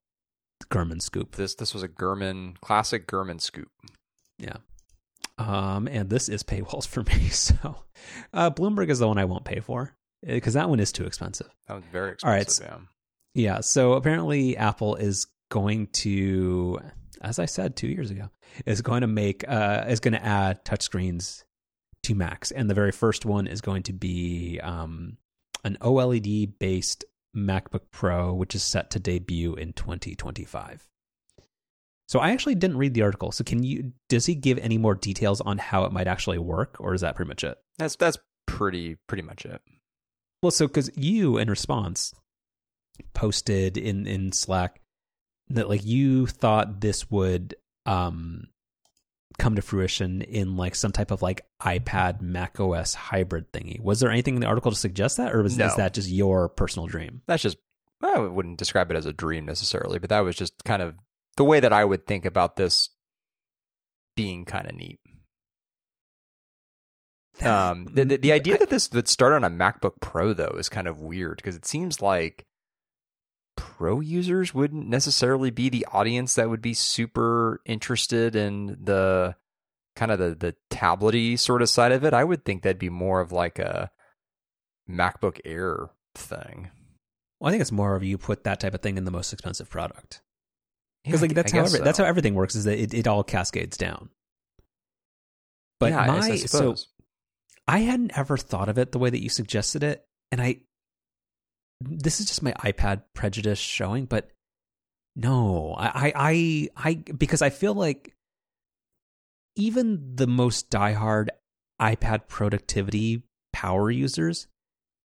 Gurman scoop? This was a classic Gurman scoop. Yeah. And this is paywalls for me, so Bloomberg is the one I won't pay for because that one is too expensive. That was very expensive. All right, so, yeah. So apparently Apple is going to, as I said 2 years ago, is going to add touchscreens to Macs, and the very first one is going to be an OLED based MacBook Pro, which is set to debut in 2025. So I actually didn't read the article. So does he give any more details on how it might actually work, or is that pretty much it? That's pretty much it. Well, so because you, in response, posted in Slack that like you thought this would come to fruition in like some type of like iPad Mac OS hybrid thingy. Was there anything in the article to suggest that, or is that just your personal dream? That's just, I wouldn't describe it as a dream necessarily, but that was just kind of the way that I would think about this being kind of neat. The idea that this would start on a MacBook Pro, though, is kind of weird because it seems like Pro users wouldn't necessarily be the audience that would be super interested in the kind of the tablety sort of side of it. I would think that'd be more of like a MacBook Air thing. Well, I think it's more of you put that type of thing in the most expensive product. Because yeah, like that's how everything works, is that it all cascades down. But yeah, I hadn't ever thought of it the way that you suggested it, and this is just my iPad prejudice showing, but no, I because I feel like even the most diehard iPad productivity power users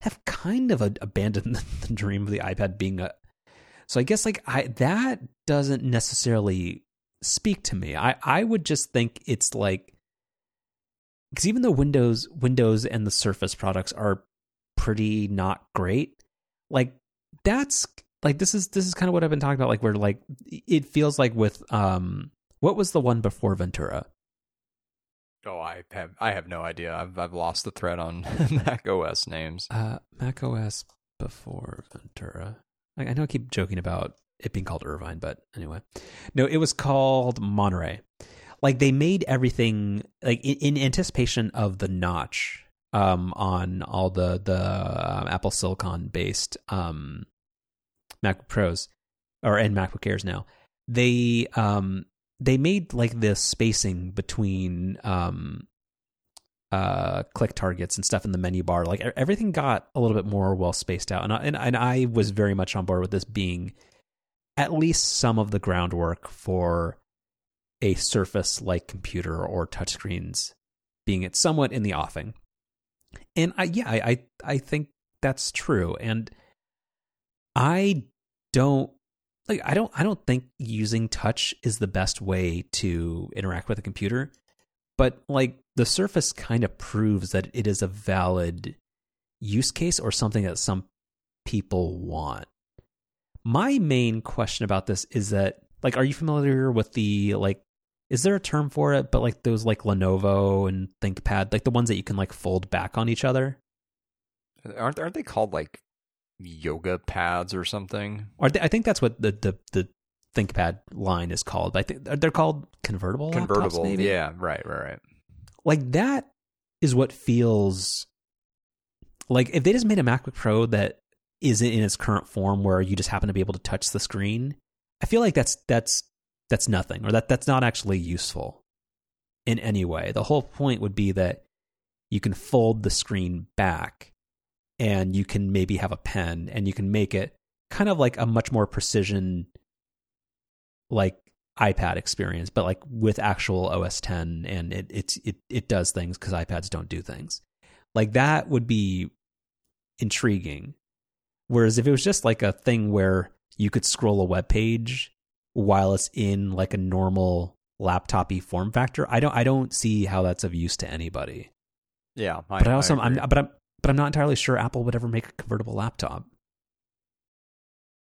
have kind of abandoned the dream of the iPad being a. So I guess like that doesn't necessarily speak to me. I would just think it's like, because even though Windows and the Surface products are pretty not great, like that's like this is kind of what I've been talking about. Like where like it feels like with what was the one before Ventura? Oh, I have no idea. I've lost the thread on Mac OS names. Mac OS before Ventura. I know I keep joking about it being called Irvine, but anyway. No, it was called Monterey. Like, they made everything, like, in anticipation of the notch on all the Apple Silicon-based MacBook Pros, and MacBook Airs now. They made, like, this spacing between click targets and stuff in the menu bar. Like, everything got a little bit more well spaced out. And I was very much on board with this being at least some of the groundwork for a Surface-like computer or touchscreens being it somewhat in the offing. And I think that's true. And I don't think using touch is the best way to interact with a computer, but like the Surface kind of proves that it is a valid use case or something that some people want. My main question about this is that, like, are you familiar with the, like, is there a term for it? But like those, like, Lenovo and ThinkPad, like the ones that you can like fold back on each other. Aren't they called like yoga pads or something? I think that's what the ThinkPad line is called. But I think they're called convertible. Laptops, maybe? Yeah, right. Like, that is what feels like if they just made a MacBook Pro that isn't in its current form, where you just happen to be able to touch the screen. I feel like that's nothing, or that's not actually useful in any way. The whole point would be that you can fold the screen back and you can maybe have a pen and you can make it kind of like a much more precision, like, iPad experience, but like with actual OS 10, and it does things because iPads don't do things. Like, that would be intriguing. Whereas if it was just like a thing where you could scroll a web page while it's in like a normal laptop-y form factor, I don't see how that's of use to anybody. Yeah, but I'm not entirely sure Apple would ever make a convertible laptop.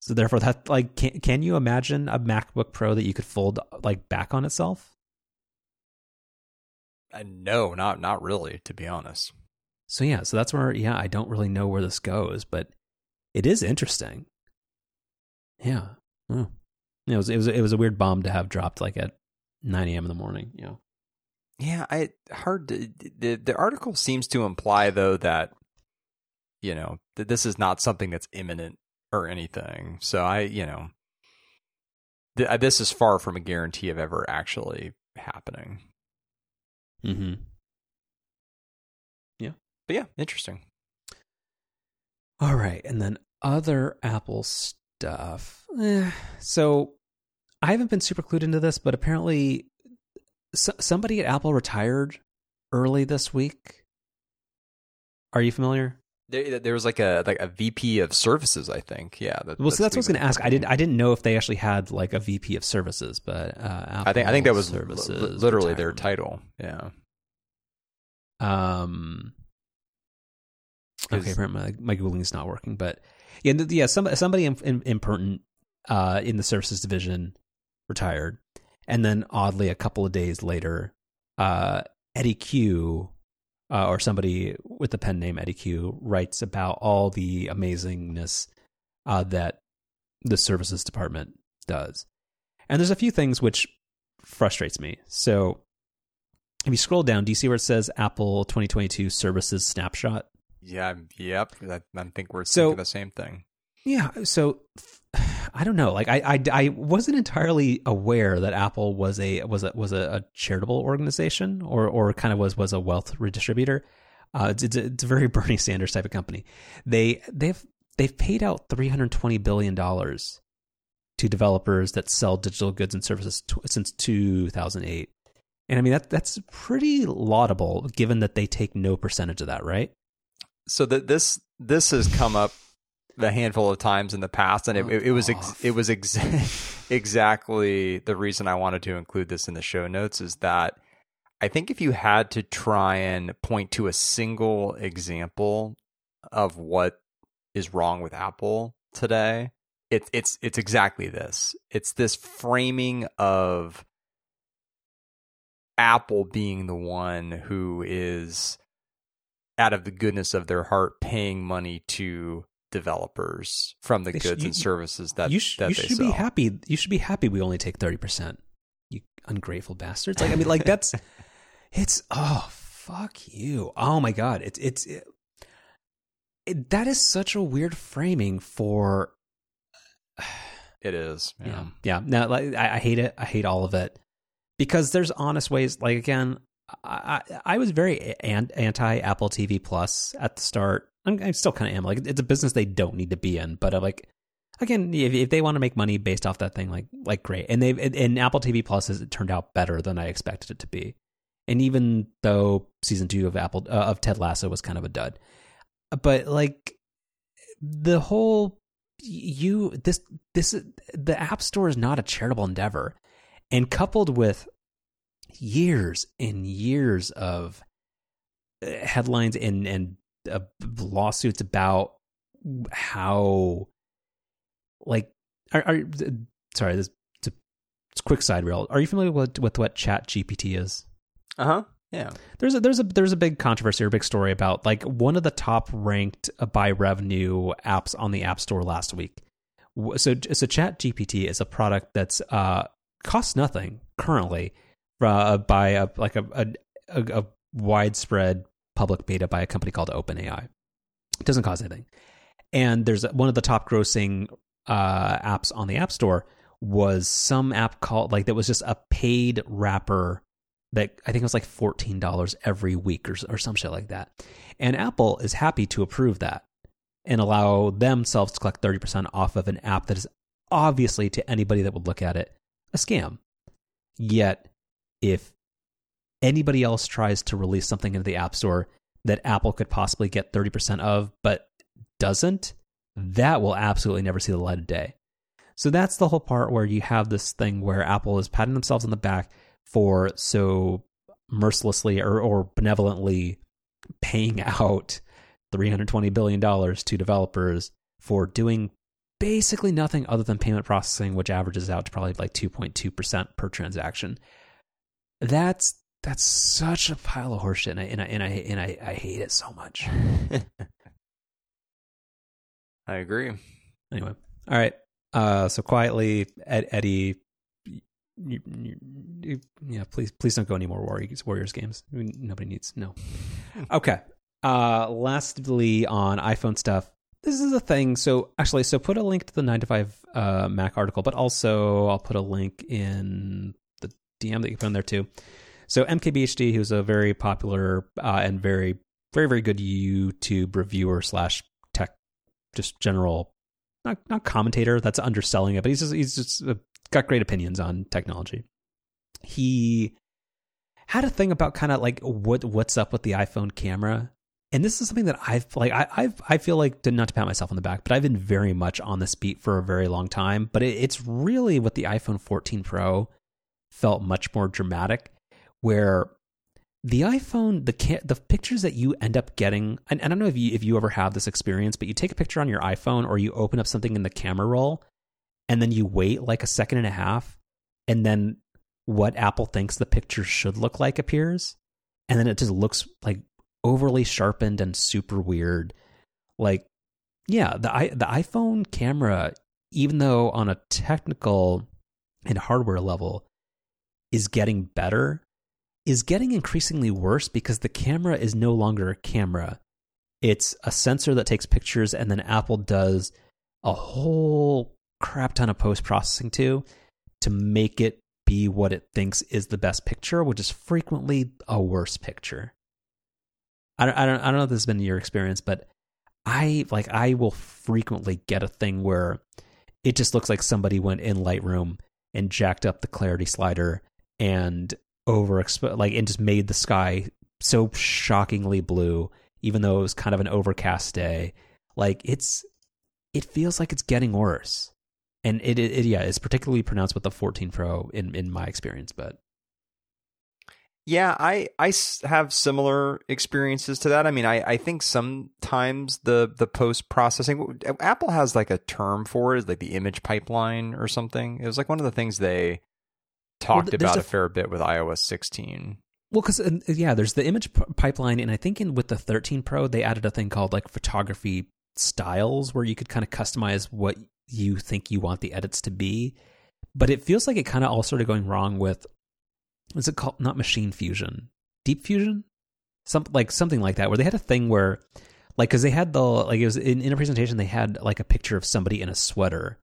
So therefore, that, like, can you imagine a MacBook Pro that you could fold like back on itself? No, not really, to be honest. So yeah, so that's where I don't really know where this goes, but it is interesting. Yeah. Mm. It was a weird bomb to have dropped like at 9 a.m. in the morning, you know. Yeah, the article seems to imply though that, you know, that this is not something that's imminent or anything. So this is far from a guarantee of ever actually happening. Mm-hmm. Yeah. But yeah, interesting. All right, and then other Apple stuff. So I haven't been super clued into this, but apparently somebody at Apple retired early this week. Are you familiar? There was like a VP of services, I think. Yeah. So that's what I was going to ask. I didn't know if they actually had like a VP of services, but Apple I think that was services literally retirement. Their title. Yeah. Okay, apparently my Googling is not working, but yeah. Somebody important in the services division retired, and then oddly a couple of days later, Eddie Q, or somebody with the pen name Eddie Q, writes about all the amazingness that the services department does. And there's a few things which frustrates me. So if you scroll down, do you see where it says Apple 2022 Services Snapshot? Yeah, yep. I think we're thinking the same thing. Yeah, so I don't know. Like, I wasn't entirely aware that Apple was a charitable organization or kind of was a wealth redistributor. It's a very Bernie Sanders type of company. They've paid out $320 billion to developers that sell digital goods and services since 2008, and I mean that's pretty laudable given that they take no percentage of that, right? So that this has come up a handful of times in the past, and it was exactly the reason I wanted to include this in the show notes, is that I think if you had to try and point to a single example of what is wrong with Apple today, it's exactly this. It's this framing of Apple being the one who is, out of the goodness of their heart, paying money to developers from the goods and services that they sell. Be happy. You should be happy we only take 30%. You ungrateful bastards. Like, I mean, like that's, it's, oh, fuck you. Oh my God. That is such a weird framing for. It is. Yeah. Yeah. No, like, I hate it. I hate all of it because there's honest ways. Like, again, I was very anti Apple TV Plus at the start. I still kind of am. Like, it's a business they don't need to be in, but I'm like, again, if they want to make money based off that thing, like great. And Apple TV Plus has turned out better than I expected it to be. And even though season 2 of of Ted Lasso was kind of a dud, but like the whole the App Store is not a charitable endeavor, and coupled with years and years of headlines and lawsuits about how, like, sorry, this it's a quick side reel. Are you familiar with what ChatGPT is? Uh-huh. Yeah. There's a big controversy or big story about like one of the top ranked by revenue apps on the App Store last week. So ChatGPT is a product that's costs nothing currently by a widespread public beta by a company called OpenAI. It doesn't cost anything. And there's one of the top grossing apps on the App Store was some app called like that was just a paid wrapper that I think it was like $14 every week or some shit like that. And Apple is happy to approve that and allow themselves to collect 30% off of an app that is obviously, to anybody that would look at it, a scam. Yet, if anybody else tries to release something into the App Store that Apple could possibly get 30% of but doesn't, that will absolutely never see the light of day. So that's the whole part where you have this thing where Apple is patting themselves on the back for so mercilessly or benevolently paying out $320 billion to developers for doing basically nothing other than payment processing, which averages out to probably like 2.2% per transaction. That's such a pile of horseshit, and I hate it so much. I agree. Anyway, all right. So quietly, Eddie. Yeah, please don't go any more Warriors games. Nobody needs. No. Okay. Lastly, on iPhone stuff, this is a thing. So put a link to the 9to5 Mac article, but also I'll put a link in the DM that you put in there too. So MKBHD, who's a very popular and very, very, very good YouTube reviewer / tech, just general, not commentator. That's underselling it, but he's just got great opinions on technology. He had a thing about kind of like what's up with the iPhone camera, and this is something that I feel like, not to pat myself on the back, but I've been very much on this beat for a very long time. But it's really what the iPhone 14 Pro felt much more dramatic, where the iPhone the pictures that you end up getting, and I don't know if you ever have this experience, but you take a picture on your iPhone or you open up something in the camera roll. And then you wait like a second and a half, and then what Apple thinks the picture should look like appears. And then it just looks like overly sharpened and super weird. Like, yeah, the iPhone camera, even though on a technical and hardware level is getting better, is getting increasingly worse because the camera is no longer a camera. It's a sensor that takes pictures, and then Apple does a whole crap ton of post-processing to make it be what it thinks is the best picture, which is frequently a worse picture. I don't know if this has been your experience, but I will frequently get a thing where it just looks like somebody went in Lightroom and jacked up the clarity slider and and just made the sky so shockingly blue, even though it was kind of an overcast day. Like, it feels like it's getting worse. And it's particularly pronounced with the 14 Pro in my experience, but. Yeah, I have similar experiences to that. I mean, I think sometimes the post-processing, Apple has like a term for it, like the image pipeline or something. It was like one of the things they talked about a fair bit with iOS 16. Well, because, yeah, there's the image pipeline, and I think with the 13 Pro, they added a thing called, like, photography styles, where you could kind of customize what you think you want the edits to be. But it feels like it kind of all started going wrong with, what's it called? Not machine fusion. Deep fusion? Something like that, where they had a thing where, like, because they had the, like, it was in a presentation, they had, like, a picture of somebody in a sweater.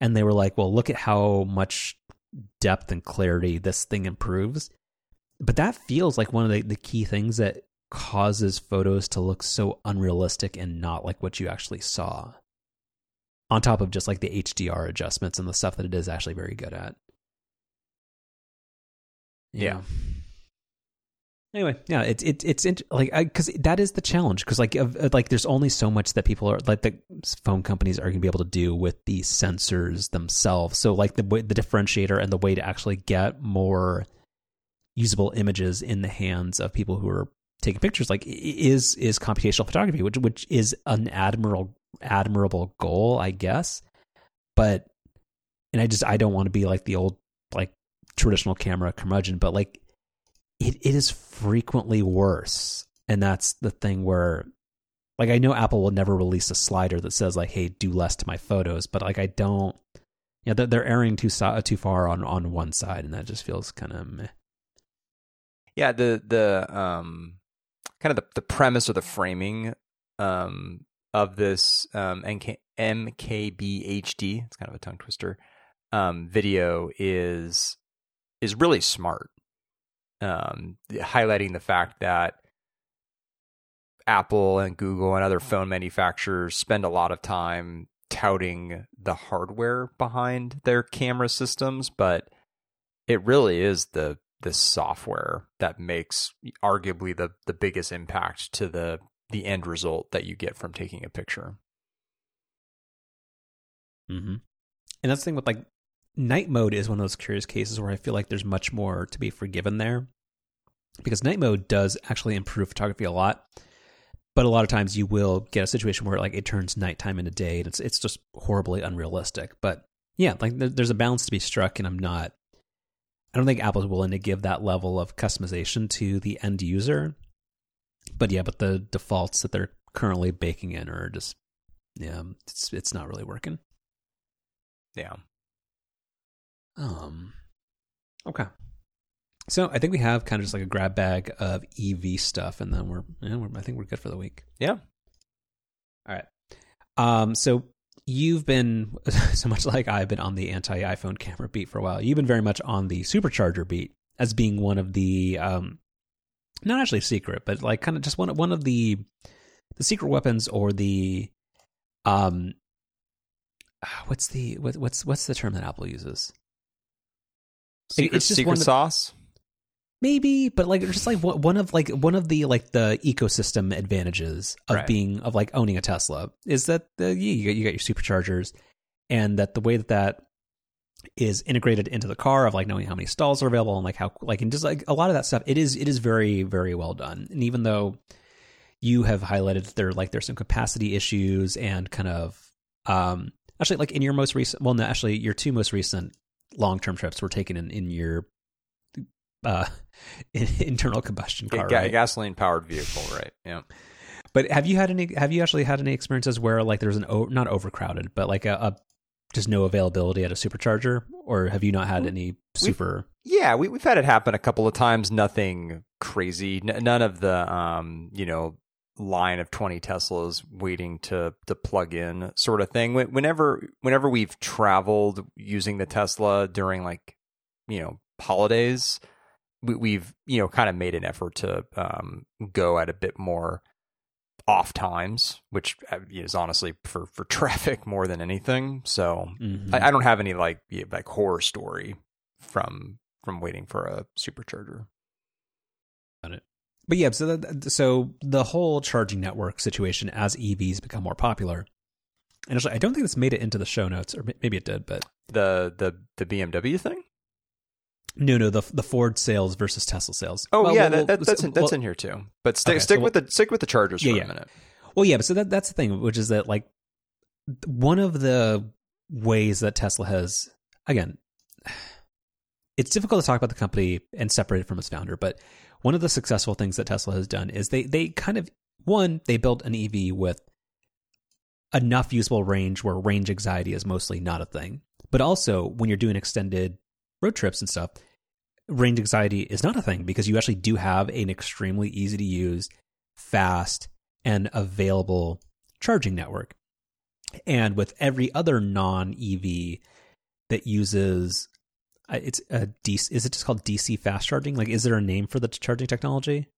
And they were like, well, look at how much depth and clarity this thing improves. But that feels like one of the key things that causes photos to look so unrealistic and not like what you actually saw. On top of just like the HDR adjustments and the stuff that it is actually very good at. Yeah. Anyway, yeah, it's because that is the challenge. Because like there's only so much that people are like the phone companies are going to be able to do with the sensors themselves. So like the differentiator and the way to actually get more usable images in the hands of people who are taking pictures, like is computational photography, which is an admirable goal, I guess. But I don't want to be like the old like traditional camera curmudgeon, but like. It is frequently worse. And that's the thing where, like, I know Apple will never release a slider that says, like, hey, do less to my photos. But, like, I don't, you know, they're erring too far on one side. And that just feels kind of meh. Yeah, the premise or the framing of this MKBHD, it's kind of a tongue twister, video is really smart. Highlighting the fact that Apple and Google and other phone manufacturers spend a lot of time touting the hardware behind their camera systems, but it really is the software that makes arguably the biggest impact to the end result that you get from taking a picture. Mm-hmm. And that's the thing with like, night mode is one of those curious cases where I feel like there's much more to be forgiven there, because night mode does actually improve photography a lot, but a lot of times you will get a situation where like it turns nighttime into day and it's just horribly unrealistic. But yeah, like there's a balance to be struck, and I don't think Apple's willing to give that level of customization to the end user. But yeah, but the defaults that they're currently baking in are just, yeah, it's not really working. Yeah. Okay. So I think we have kind of just like a grab bag of EV stuff, and then I think we're good for the week. Yeah. All right. So you've been so much like I've been on the anti-iPhone camera beat for a while. You've been very much on the supercharger beat as being one of the not actually secret, but like kind of just one of the secret weapons, or the what's the term that Apple uses? Secret sauce? Maybe, but like just like one of the ecosystem advantages of being owning a Tesla is that you got your superchargers, and that the way that is integrated into the car of like knowing how many stalls are available and like how like, and just like a lot of that stuff, it is very, very well done. And even though you have highlighted there's some capacity issues and kind of actually like in your most recent, well no, actually your two most recent long-term trips were taken in your internal combustion car, right? Gasoline-powered vehicle, right? Yeah. But have you actually had any experiences where like there's an not overcrowded, but like a just no availability at a supercharger, or have you not had any super? We've had it happen a couple of times. Nothing crazy. None of the line of 20 Teslas waiting to plug in sort of thing. Whenever we've traveled using the Tesla during like, holidays, we've, kind of made an effort to go at a bit more off times, which is honestly for traffic more than anything. So I don't have any like horror story from waiting for a supercharger. Got it. But yeah, so the whole charging network situation as EVs become more popular, and actually, I don't think this made it into the show notes, or maybe it did. But the BMW thing? No, the Ford sales versus Tesla sales. Oh well, yeah, that's in here too. But stick with the chargers for a minute. Well, yeah, but so that's the thing, which is that like one of the ways that Tesla has again. it's difficult to talk about the company and separate it from its founder, but one of the successful things that Tesla has done is they kind of, one, they built an EV with enough usable range where range anxiety is mostly not a thing. But also, when you're doing extended road trips and stuff, range anxiety is not a thing because you actually do have an extremely easy to use, fast, and available charging network. And with every other non-EV that uses, it's a DC, is it just called DC fast charging? Like, is there a name for the charging technology?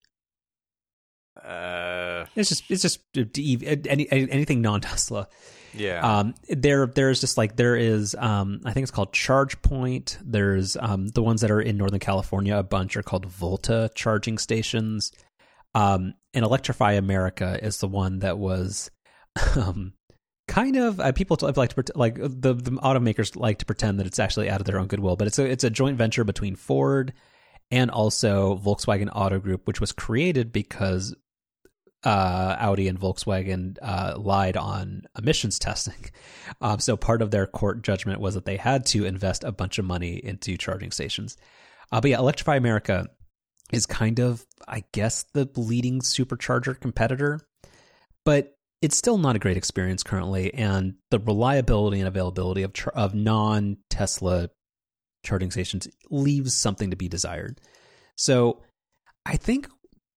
It's just anything non-Tesla. Yeah. There's just like, there is, I think it's called ChargePoint. There's, the ones that are in Northern California, a bunch are called Volta charging stations. And Electrify America is the one that was, kind of people like to like the automakers like to pretend that it's actually out of their own goodwill, but it's a joint venture between Ford and also Volkswagen Auto Group, which was created because Audi and Volkswagen lied on emissions testing. So part of their court judgment was that they had to invest a bunch of money into charging stations. But yeah, Electrify America is kind of, I guess, the leading supercharger competitor, but it's still not a great experience currently, and the reliability and availability of non-Tesla charging stations leaves something to be desired. So I think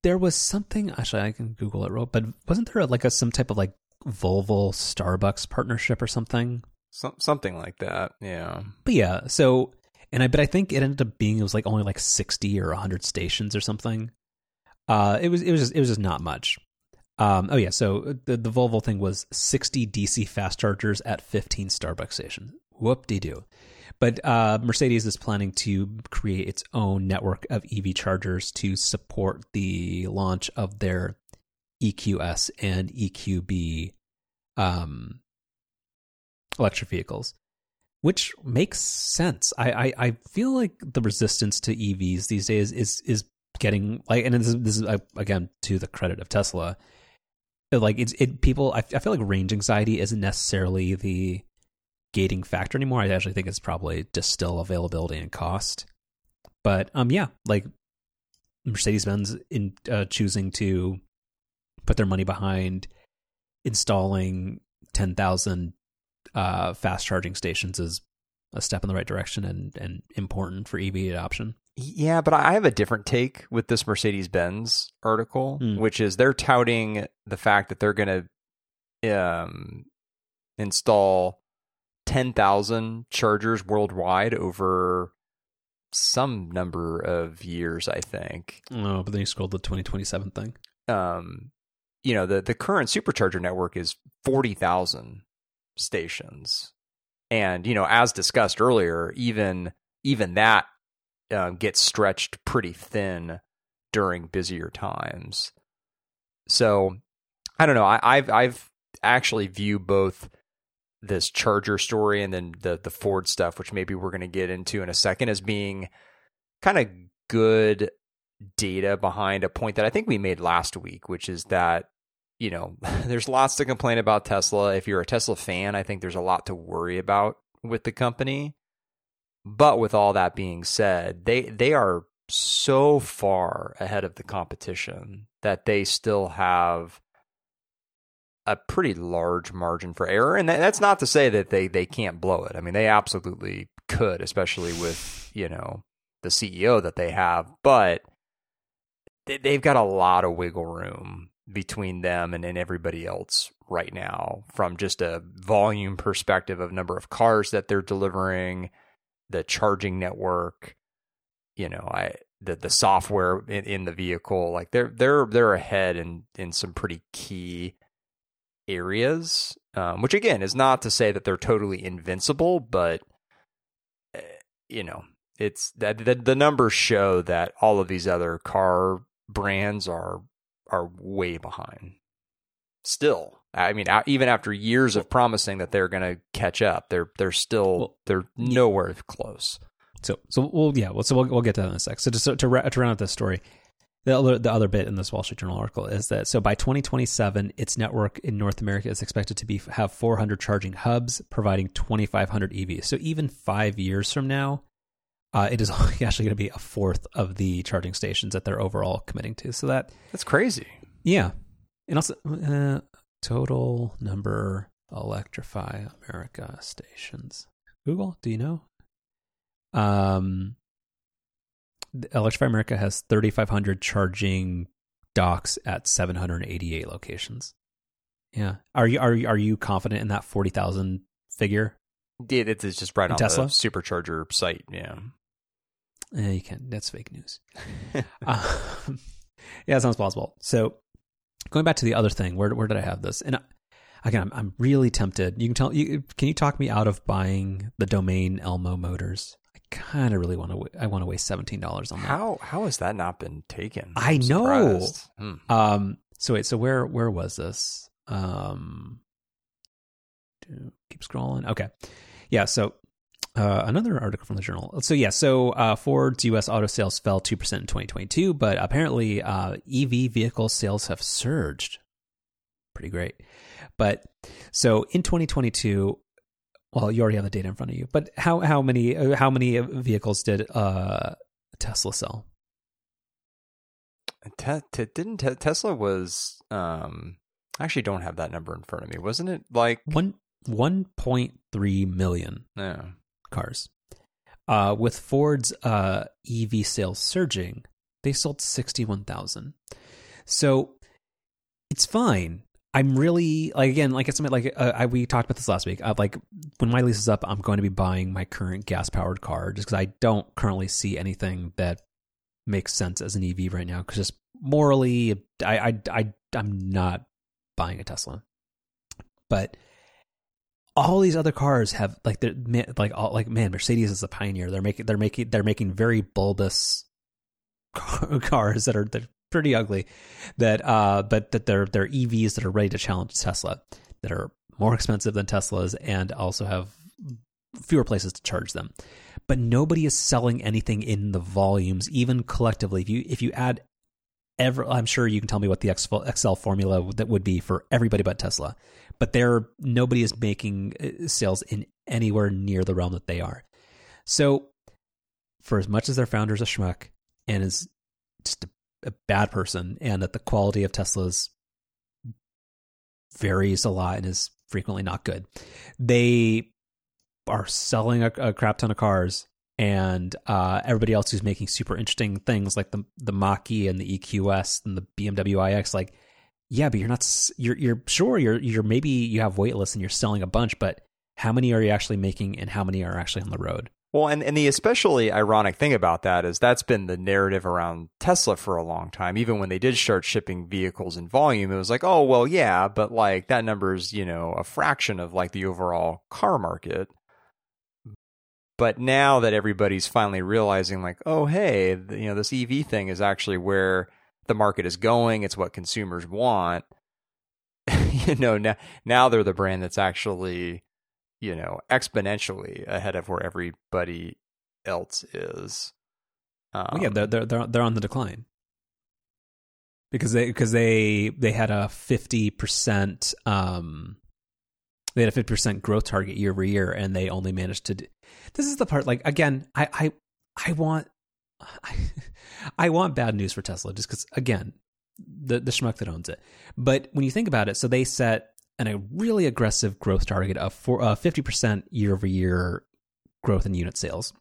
there was something, actually I can Google it real, but wasn't there some type of Volvo Starbucks partnership or something? Something like that, yeah. But yeah, so, and I think it ended up being, it was only 60 or 100 stations or something. It was just not much. So the Volvo thing was 60 DC fast chargers at 15 Starbucks stations. Whoop-de-doo. But Mercedes is planning to create its own network of EV chargers to support the launch of their EQS and EQB electric vehicles, which makes sense. I feel like the resistance to EVs these days is getting and this is again to the credit of Tesla. I feel like range anxiety isn't necessarily the gating factor anymore. I actually think it's probably just still availability and cost. But Mercedes-Benz in choosing to put their money behind installing 10,000 fast charging stations is a step in the right direction and important for EV adoption. Yeah, but I have a different take with this Mercedes-Benz article, which is they're touting the fact that they're going to install 10,000 chargers worldwide over some number of years, I think. Oh, but then you scrolled the 2027 thing. The current supercharger network is 40,000 stations. And, as discussed earlier, even that gets stretched pretty thin during busier times. So I don't know. I've actually view both this charger story and then the Ford stuff, which maybe we're going to get into in a second, as being kind of good data behind a point that I think we made last week, which is that, there's lots to complain about Tesla. If you're a Tesla fan, I think there's a lot to worry about with the company. But with all that being said, they are so far ahead of the competition that they still have a pretty large margin for error. And that's not to say that they can't blow it. I mean, they absolutely could, especially with, the CEO that they have. But they've got a lot of wiggle room between them and everybody else right now, from just a volume perspective of number of cars that they're delivering, the charging network, the software in the vehicle. Like they're ahead in some pretty key areas, which again is not to say that they're totally invincible, but it's that the numbers show that all of these other car brands are way behind still. I mean, even after years of promising that they're going to catch up, they're still they're nowhere close. So we'll get to that in a sec. So just to round out this story, the other bit in this Wall Street Journal article is that so by 2027, its network in North America is expected to have 400 charging hubs, providing 2,500 EVs. So even 5 years from now, It is actually going to be a fourth of the charging stations that they're overall committing to. So that's crazy. Yeah. And also total number Electrify America stations. Google, do you know? Electrify America has 3,500 charging docks at 788 locations. Yeah. Are you confident in that 40,000 figure? Dude, it's just right on Tesla? The supercharger site. Yeah. You can't. That's fake news. Yeah, it sounds plausible. So going back to the other thing, where did I have this? And again, I'm really tempted. You can tell. Can you talk me out of buying the domain Elmo Motors? I kind of really want to. I want to waste $17 on that. How has that not been taken? I know. So wait. So where was this? Keep scrolling. Okay. Yeah. So another article from the journal. So yeah. So Ford's U.S. auto sales fell 2% in 2022, but apparently EV vehicle sales have surged. Pretty great. But so in 2022, well, you already have the data in front of you. But how many vehicles did Tesla sell? Tesla was I actually don't have that number in front of me. Wasn't it like 1.3 million cars? With Ford's EV sales surging, they sold 61,000. So it's fine. I'm really we talked about this last week. Like when my lease is up, I'm going to be buying my current gas powered car just because I don't currently see anything that makes sense as an EV right now. Because just morally, I'm not buying a Tesla. But all these other cars have Mercedes is a pioneer. They're making very bulbous cars that are pretty ugly, but they're EVs that are ready to challenge Tesla, that are more expensive than Teslas and also have fewer places to charge them. But nobody is selling anything in the volumes, even collectively. If you add I'm sure you can tell me what the Excel formula that would be for everybody but Tesla. But nobody is making sales in anywhere near the realm that they are. So, for as much as their founder's a schmuck and is just a bad person, and that the quality of Teslas varies a lot and is frequently not good, they are selling a crap ton of cars, and everybody else who's making super interesting things like the Mach-E and the EQS and the BMW iX, like, yeah, but maybe you have wait lists and you're selling a bunch, but how many are you actually making and how many are actually on the road? Well, and the especially ironic thing about that is that's been the narrative around Tesla for a long time. Even when they did start shipping vehicles in volume, it was like, oh, well, yeah, but like that number's, a fraction of like the overall car market. But now that everybody's finally realizing like, oh, hey, this EV thing is actually where the market is going. It's what consumers want. Now they're the brand that's actually exponentially ahead of where everybody else is. They're on the decline because they had a 50% growth target year over year, and they only managed to. This is the part. Like again, I want bad news for Tesla just because again the schmuck that owns it. But when you think about it, so they set and a really aggressive growth target of 50% year-over-year growth in unit sales.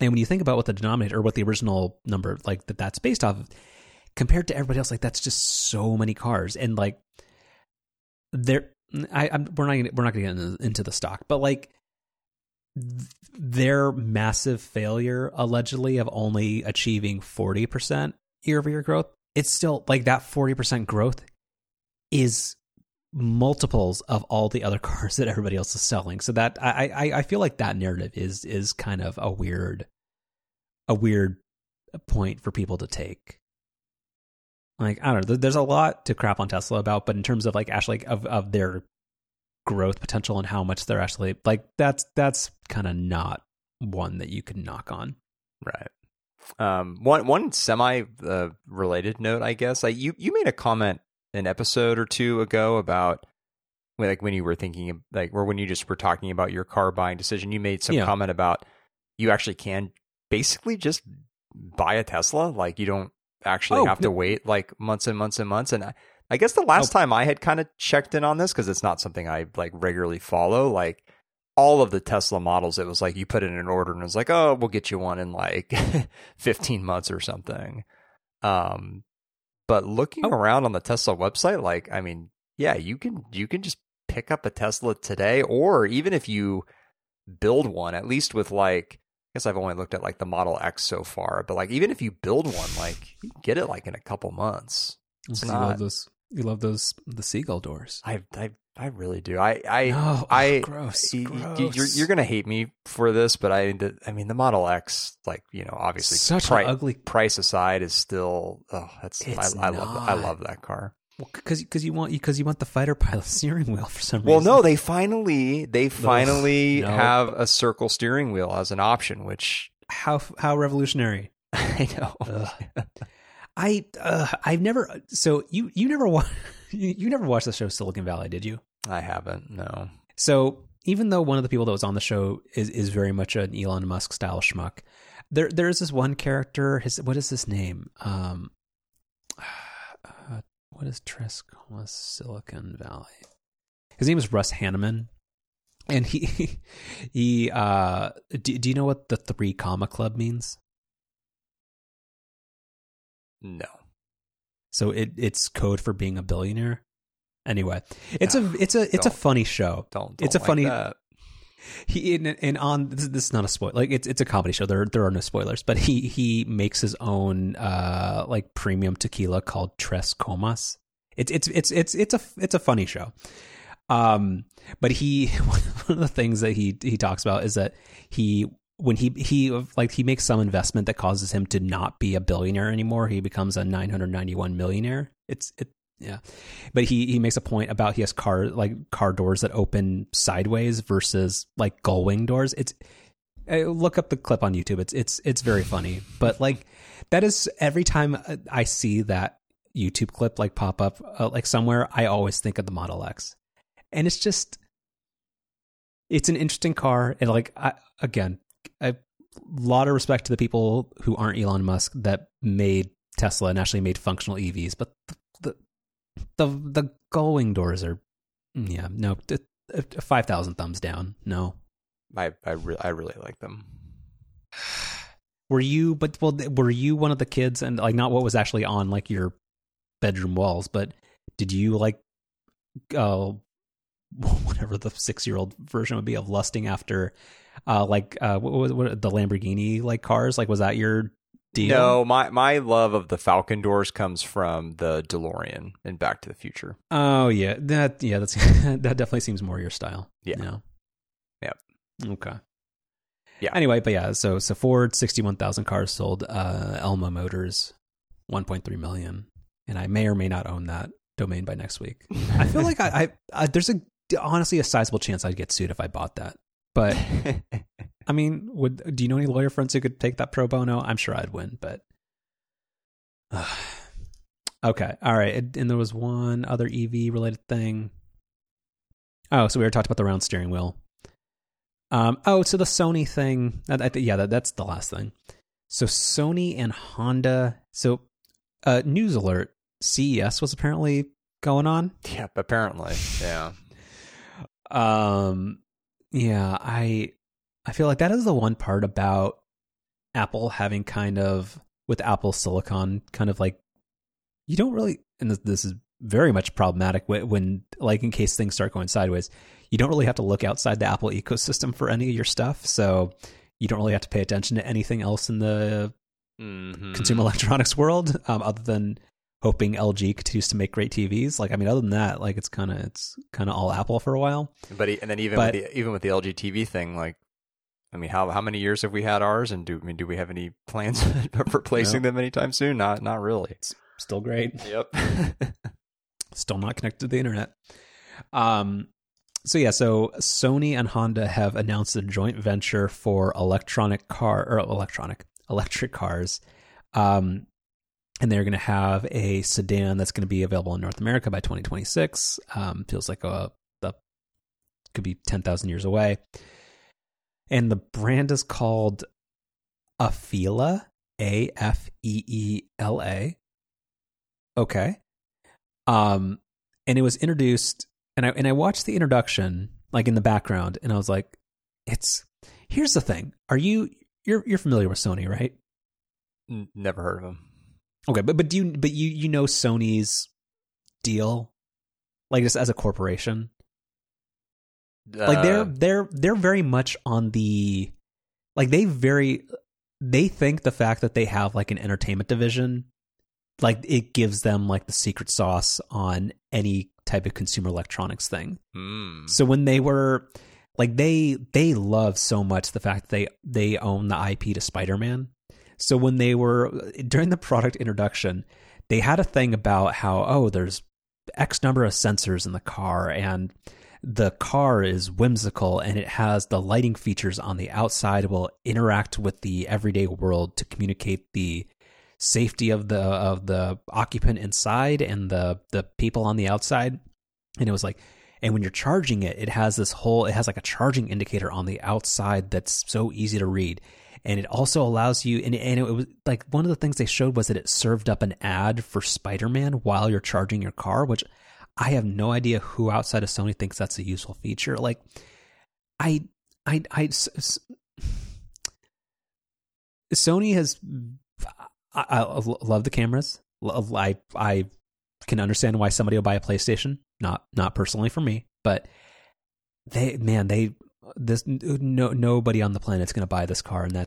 And when you think about what the denominator, or what the original number, like that's based off of, compared to everybody else, like that's just so many cars. And like, we're not going to get into the stock, but like their massive failure, allegedly, of only achieving 40% year-over-year growth, it's still like that 40% growth is multiples of all the other cars that everybody else is selling. So that I feel like that narrative is kind of a weird point for people to take. Like, I don't know, there's a lot to crap on Tesla about, but in terms of like actually like of their growth potential and how much they're actually like, that's kind of not one that you can knock on. Right. One semi related note, I guess, like you made a comment an episode or two ago about like when you were thinking like, or when you just were talking about your car buying decision, you made some comment about you actually can basically just buy a Tesla. Like, you don't actually have to wait like months and months and months. And I guess the last time I had kind of checked in on this, because it's not something I like regularly follow, like all of the Tesla models, it was like you put in an order and it was like, oh, we'll get you one in like 15 months or something. But looking around on the Tesla website, like, I mean, yeah, you can just pick up a Tesla today, or even if you build one, at least with like, I guess I've only looked at like the Model X so far, but like even if you build one, like you get it like in a couple months. It's not... You love those the seagull doors. I really do. Gross. You're gonna hate me for this, but I mean the Model X, like, you know, obviously such an ugly price aside, is still I love that car. Because you want the fighter pilot steering wheel for some reason. Well, no, they finally have a circle steering wheel as an option, which how revolutionary. I know. You never watched the show Silicon Valley, did you? I haven't. No. So even though one of the people that was on the show is very much an Elon Musk style schmuck, there is this one character. What is his name? What is Trescala Silicon Valley? His name is Russ Hanneman. And he do you know what the 3 Comma Club means? No. So it's code for being a billionaire. Anyway, it's a funny show. It's a like funny that. This is not a spoiler. Like it's a comedy show. There are no spoilers. But he makes his own like premium tequila called Tres Comas. It's a funny show. But one of the things that he talks about is that when he makes some investment that causes him to not be a billionaire anymore. He becomes a 991 millionaire. Yeah, but he makes a point about he has car doors that open sideways versus like gull wing doors. Look up the clip on YouTube. It's very funny. But like that is, every time I see that YouTube clip like pop up like somewhere, I always think of the Model X, and it's just, it's an interesting car. And like a lot of respect to the people who aren't Elon Musk that made Tesla and actually made functional EVs, but. The gull wing doors are, yeah, no, 5,000 thumbs down. No, I really like them. Were you one of the kids, and like not what was actually on like your bedroom walls, but did you like whatever the 6-year-old version would be of lusting after what the Lamborghini like cars? Like, was that your deal? No, my love of the Falcon doors comes from the DeLorean and Back to the Future. Oh yeah, that's that definitely seems more your style. Yeah. No. Yep. Okay. Yeah. Anyway, but yeah, so Ford, 61,000 cars sold. Elma Motors, 1.3 million, and I may or may not own that domain by next week. I feel like I there's honestly a sizable chance I'd get sued if I bought that, but. I mean, do you know any lawyer friends who could take that pro bono? I'm sure I'd win, but... okay, all right. And there was one other EV-related thing. Oh, so we already talked about the round steering wheel. So the Sony thing. That's the last thing. So Sony and Honda. So, news alert, CES was apparently going on. Yep, apparently, yeah. Yeah, I feel like that is the one part about Apple having kind of, with Apple Silicon, kind of like, you don't really, and this is very much problematic when like in case things start going sideways, you don't really have to look outside the Apple ecosystem for any of your stuff. So you don't really have to pay attention to anything else in the consumer electronics world, other than hoping LG continues to make great TVs. Like, I mean, other than that, like it's kind of all Apple for a while. But even with the LG TV thing, like, I mean, how many years have we had ours, and do we have any plans of replacing them anytime soon? Not really. It's still great. Yep. Still not connected to the internet. So Sony and Honda have announced a joint venture for electric cars. And they're going to have a sedan that's going to be available in North America by 2026. Feels like a could be 10,000 years away. And the brand is called Afeela, A-F-E-E-L-A. Okay. And it was introduced, and I watched the introduction like in the background, and I was like, here's the thing. Are you're familiar with Sony, right? Never heard of them. Okay, but do you, but you know Sony's deal, like just as a corporation? Like they're very much on the, like they think the fact that they have like an entertainment division, like it gives them like the secret sauce on any type of consumer electronics thing. Mm. So when they were like, they love so much the fact that they own the IP to Spider-Man. So when they were, during the product introduction, they had a thing about how, oh, there's X number of sensors in the car, and the car is whimsical, and it has the lighting features on the outside will interact with the everyday world to communicate the safety of the occupant inside and the people on the outside. And it was like, and when you're charging it, it has like a charging indicator on the outside that's so easy to read. And it also allows you, and it was like one of the things they showed was that it served up an ad for Spider-Man while you're charging your car, which I have no idea who outside of Sony thinks that's a useful feature. Like, Sony has, I love the cameras. I can understand why somebody will buy a PlayStation. Not personally for me, but nobody on the planet's going to buy this car, and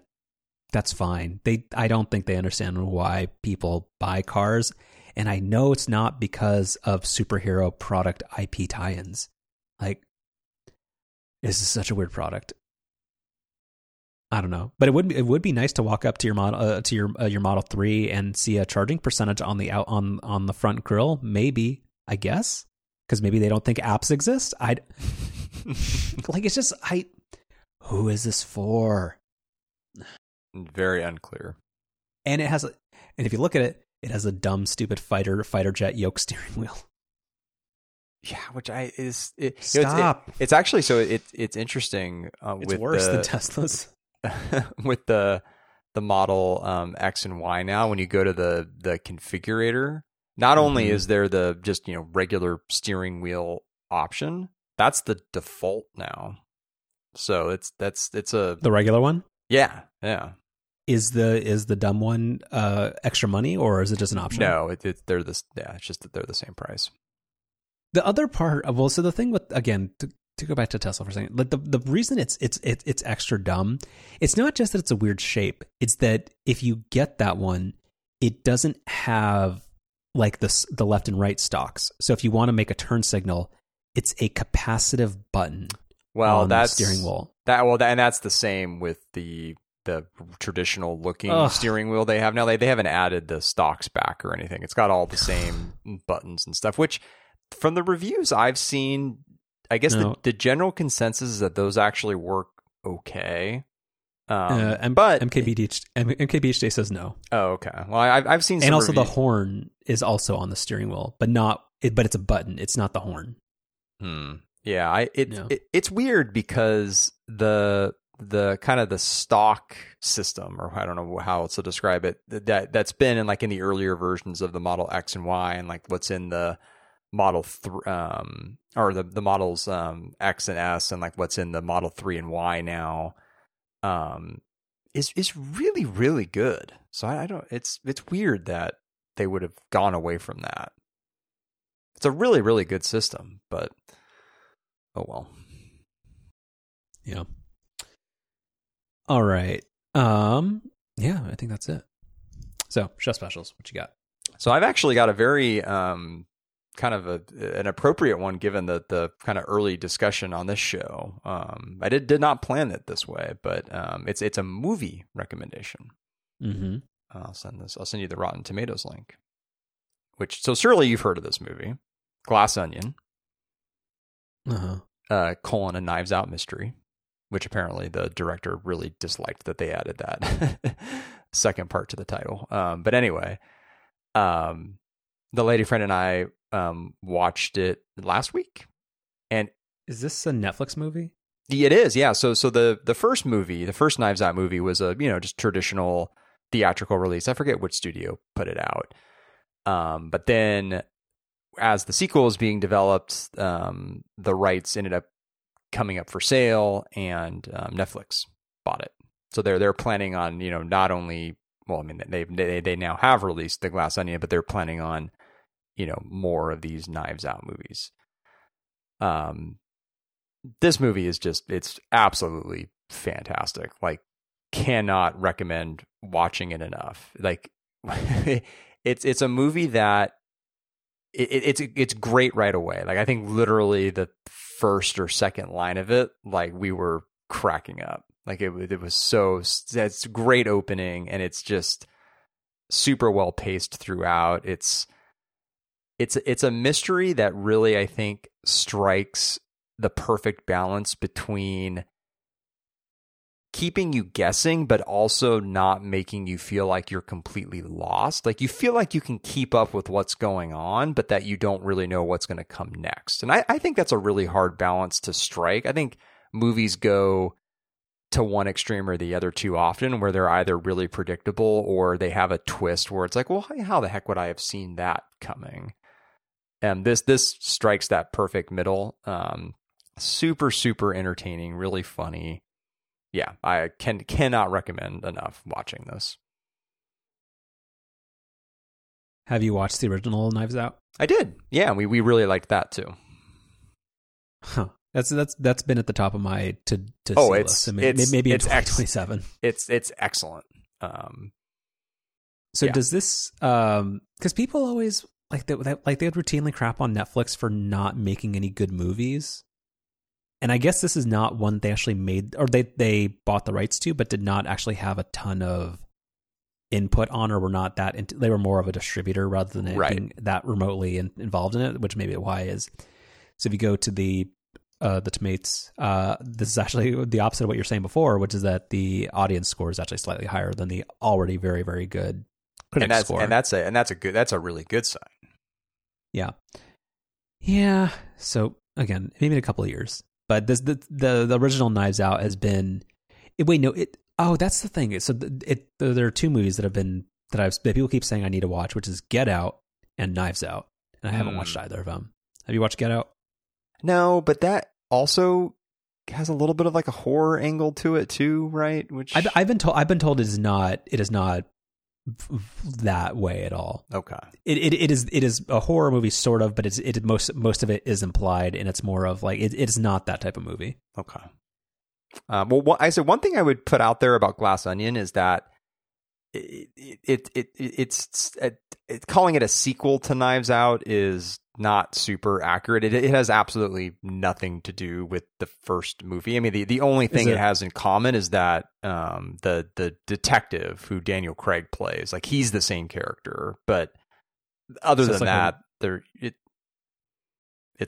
that's fine. I don't think they understand why people buy cars, and I know it's not because of superhero product IP tie-ins. Like, this is such a weird product. I don't know, but it would be nice to walk up to your model your Model 3 and see a charging percentage on the on the front grill. Maybe, I guess, because maybe they don't think apps exist. I'd. Like, it's just, who is this for? Very unclear. And it has, and if you look at it, it has a dumb, stupid fighter jet yoke steering wheel. Yeah, which stop. It's actually, so it's interesting. It's worse than Tesla's. With the Model X and Y now, when you go to the configurator, not only is there the just, regular steering wheel option. That's the default now. So it's the regular one? Yeah. Yeah. Is the dumb one extra money, or is it just an option? No, it's just that they're the same price. The other part of, so the thing with, again, to go back to Tesla for a second, like the reason it's extra dumb, it's not just that it's a weird shape. It's that if you get that one, it doesn't have like the left and right stalks. So if you want to make a turn signal, it's a capacitive button. Well, on that's the steering wheel. And that's the same with the traditional looking steering wheel they have now. They haven't added the stalks back or anything. It's got all the same buttons and stuff. Which, from the reviews I've seen, I guess the general consensus is that those actually work okay. But MKBHD says no. Oh, okay. Well, I've seen some, and also reviews. The horn is also on the steering wheel, but it's a button. It's not the horn. Yeah, it's weird because the kind of the stock system, or I don't know how else to describe it, that's been in like in the earlier versions of the Model X and Y, and like what's in the Model 3 or the Models X and S, and like what's in the Model 3 and Y now is really, really good. So I don't, it's weird that they would have gone away from that. It's a really, really good system, but oh well. Yeah. All right. Yeah, I think that's it. So, show specials, what you got? So I've actually got a very kind of an appropriate one, given the kind of early discussion on this show. I did not plan it this way, but it's a movie recommendation. Mm-hmm. I'll send you the Rotten Tomatoes link. Which, so surely you've heard of this movie, Glass Onion, colon, a Knives Out mystery, which apparently the director really disliked that they added that second part to the title. But anyway, the lady friend and I watched it last week. And is this a Netflix movie? It is, yeah. So the first movie, the first Knives Out movie, was a just traditional theatrical release. I forget which studio put it out. But then, as the sequel is being developed, the rights ended up coming up for sale, and Netflix bought it. So they're planning on not only they now have released The Glass Onion, but they're planning on more of these Knives Out movies. This movie is it's absolutely fantastic. Like, cannot recommend watching it enough. Like, it's a movie that it's great right away. Like, I think literally the first or second line of it, like, we were cracking up. Like, it was so, that's great opening, and it's just super well paced throughout. It's a mystery that really, I think, strikes the perfect balance between keeping you guessing, but also not making you feel like you're completely lost. Like, you feel like you can keep up with what's going on, but that you don't really know what's going to come next. And I think that's a really hard balance to strike. I think movies go to one extreme or the other too often, where they're either really predictable or they have a twist where it's like, well, how the heck would I have seen that coming? And this strikes that perfect middle. Super, super entertaining, really funny. Yeah, I cannot recommend enough watching this. Have you watched the original Knives Out? I did. Yeah, we really liked that too. Huh. That's been at the top of my to see list. Maybe it's 27. It's excellent. Does this? Because people always they would routinely crap on Netflix for not making any good movies, and I guess this is not one they actually made, or they bought the rights to, but did not actually have a ton of input on, or were not that. They were more of a distributor rather than it being that remotely involved in it, which maybe why is. So if you go to the Tomates, this is actually the opposite of what you're saying before, which is that the audience score is actually slightly higher than the already very, very good critic score. That's a really good sign. Yeah. So again, maybe in a couple of years, but this the original Knives Out has been. That's the thing. So there are two movies that people keep saying I need to watch, which is Get Out and Knives Out, and I haven't watched either of them. Have you watched Get Out? No, but that also has a little bit of like a horror angle to it too, right? Which I've been told it is not that way at all. Okay. It is a horror movie sort of, but most of it is implied, and it's more of like it's not that type of movie. Okay. One thing I would put out there about Glass Onion is that it's calling it a sequel to Knives Out is not super accurate. It has absolutely nothing to do with the first movie. I mean, the only thing it has in common is that the detective who Daniel Craig plays, like, he's the same character, but it's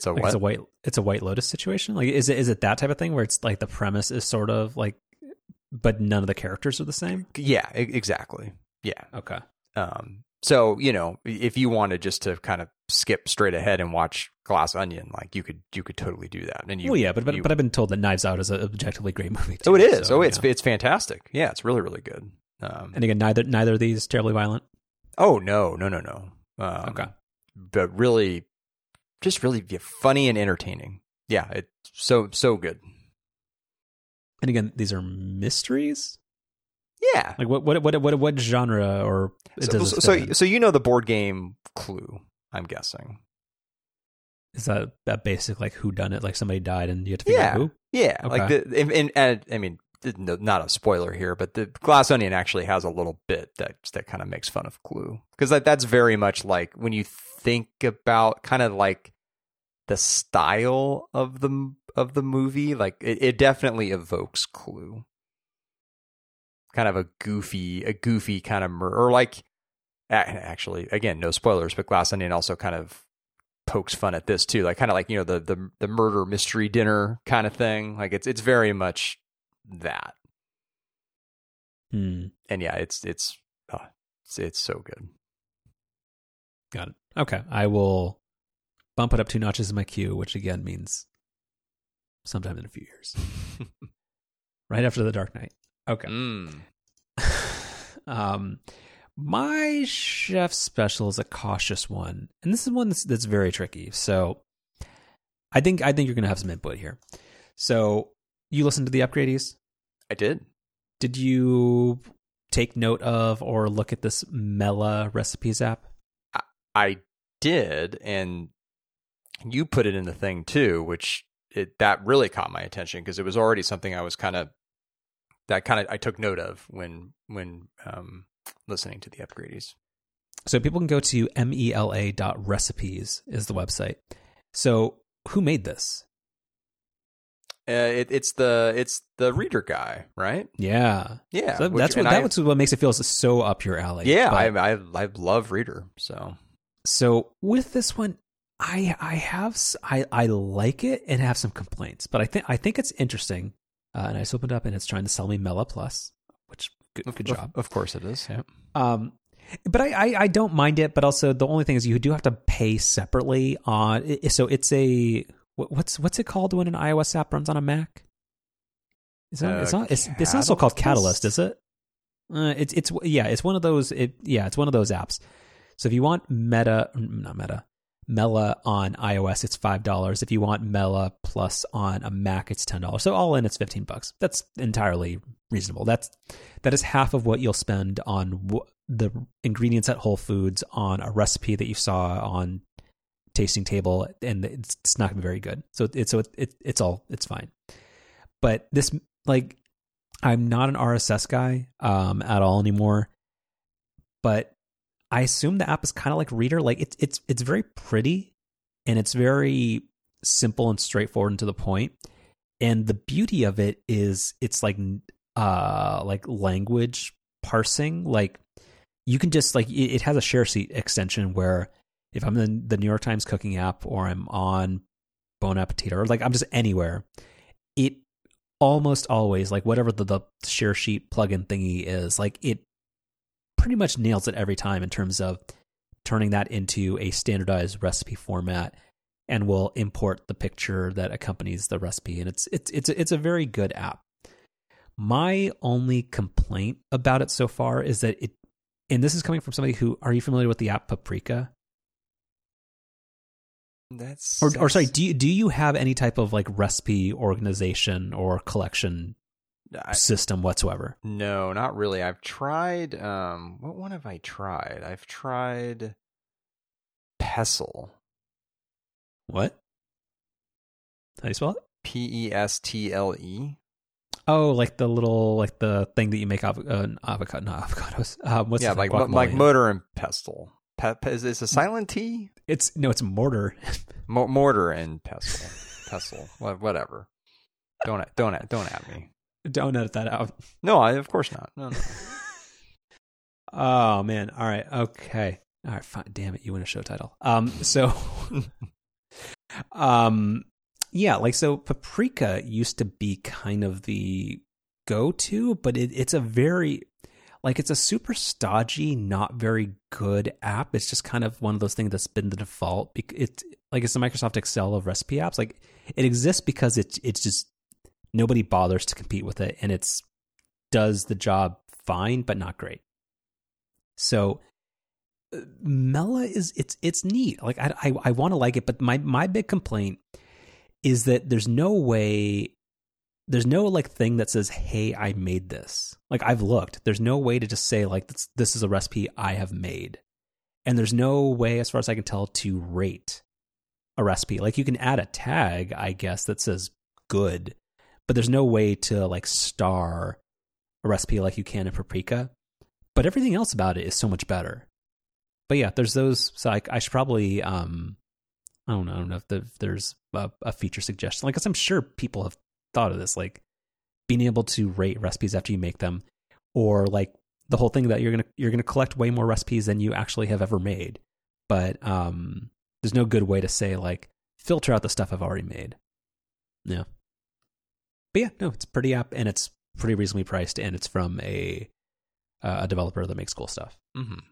a White Lotus situation. Like, is it that type of thing where it's like the premise is sort of like, but none of the characters are the same? Yeah, exactly. Yeah. Okay. So, if you wanted just to kind of skip straight ahead and watch Glass Onion, like, you could totally do that. And but I've been told that Knives Out is an objectively great movie too. Oh, it is. It's fantastic. Yeah, it's really, really good. And again, neither of these terribly violent. Oh, no. Okay. But really, just really funny and entertaining. Yeah, it's so good. And again, these are mysteries. Yeah, like what genre or so the board game Clue, I'm guessing. Is that basic, like, whodunit, like somebody died and you have to figure out who? Yeah, okay. Like I mean, not a spoiler here, but the Glass Onion actually has a little bit that kind of makes fun of Clue, because that's very much like when you think about kind of like the style of the movie, like it definitely evokes Clue. Kind of a goofy kind of or like, actually, again, no spoilers, but Glass Onion also kind of pokes fun at this too, like kind of like the murder mystery dinner kind of thing. Like it's very much that. And yeah, it's so good. Got it. Okay, I will bump it up 2 notches in my queue, which again means sometime in a few years. Right after The Dark Knight. Okay. Mm. My chef special is a cautious one, and this is one that's very tricky. So I think you're going to have some input here. So you listened to the Upgradees? I did. Did you take note of or look at this Mela recipes app? I did, and you put it in the thing too, which that really caught my attention because it was already something I was I took note of when listening to the Upgradees. So people can go to mela.recipes is the website. So who made this? It's the reader guy, right? Yeah. So what makes it feel so up your alley. Yeah, but I love Reader. So with this one, I like it and have some complaints, but I think it's interesting. And I just opened up and it's trying to sell me Mela Plus, which good job. Of course it is. Yeah. But I don't mind it. But also the only thing is you do have to pay separately on. So it's a. What's it called when an iOS app runs on a Mac? It's also called Catalyst, is it? It's one of those. It's one of those apps. So if you want Mela on iOS, it's $5. If you want Mela Plus on a Mac, it's $10. So all in, it's $15. That's entirely reasonable. That is half of what you'll spend on the ingredients at Whole Foods on a recipe that you saw on tasting table, and it's not gonna be very good. So it's fine. But this, like, I'm not an RSS guy at all anymore, but I assume the app is kind of like Reader. Like it's very pretty and it's very simple and straightforward and to the point. And the beauty of it is it's like language parsing. Like you can just like, it has a share sheet extension where if I'm in the New York Times cooking app or I'm on Bon Appetit or like I'm just anywhere, it almost always, like whatever the share sheet plugin thingy is, like it pretty much nails it every time in terms of turning that into a standardized recipe format and will import the picture that accompanies the recipe. And it's a very good app. My only complaint about it so far is that it, and this is coming from somebody who, are you familiar with the app Paprika? Sorry. Do you have any type of like recipe organization or collection system whatsoever? No, not really. I've tried. What one have I tried? I've tried Pestle. What? How do you spell it? Pestle. Oh, like the little like the thing that you make avocado, not avocados. What's yeah, like mortar and pestle. Is it a silent T? It's mortar. Mortar and pestle. Pestle. Whatever. Don't at me. Don't edit that out. No, of course not. No. Oh man. All right. Okay. All right. Fine. Damn it. You win a show title. So, yeah. Like so, Paprika used to be kind of the go-to, but it's a very like it's a super stodgy, not very good app. It's just kind of one of those things that's been the default. It's the Microsoft Excel of recipe apps. Like it exists because it's just nobody bothers to compete with it, and it does the job fine, but not great. So Mela is it's neat. Like I want to like it, but my big complaint is that there's no like thing that says, hey, I made this. Like I've looked, there's no way to just say like, this is a recipe I have made. And there's no way, as far as I can tell, to rate a recipe. Like you can add a tag, I guess, that says good, but there's no way to like star a recipe like you can in Paprika, but everything else about it is so much better. But yeah, there's those. So I should probably, I don't know if there's a feature suggestion. Like, 'cause I'm sure people have thought of this, like being able to rate recipes after you make them, or like the whole thing that you're gonna collect way more recipes than you actually have ever made. But there's no good way to say like filter out the stuff I've already made. Yeah, but yeah, no, it's a pretty app and it's pretty reasonably priced, and it's from a developer that makes cool stuff. Mm-hmm.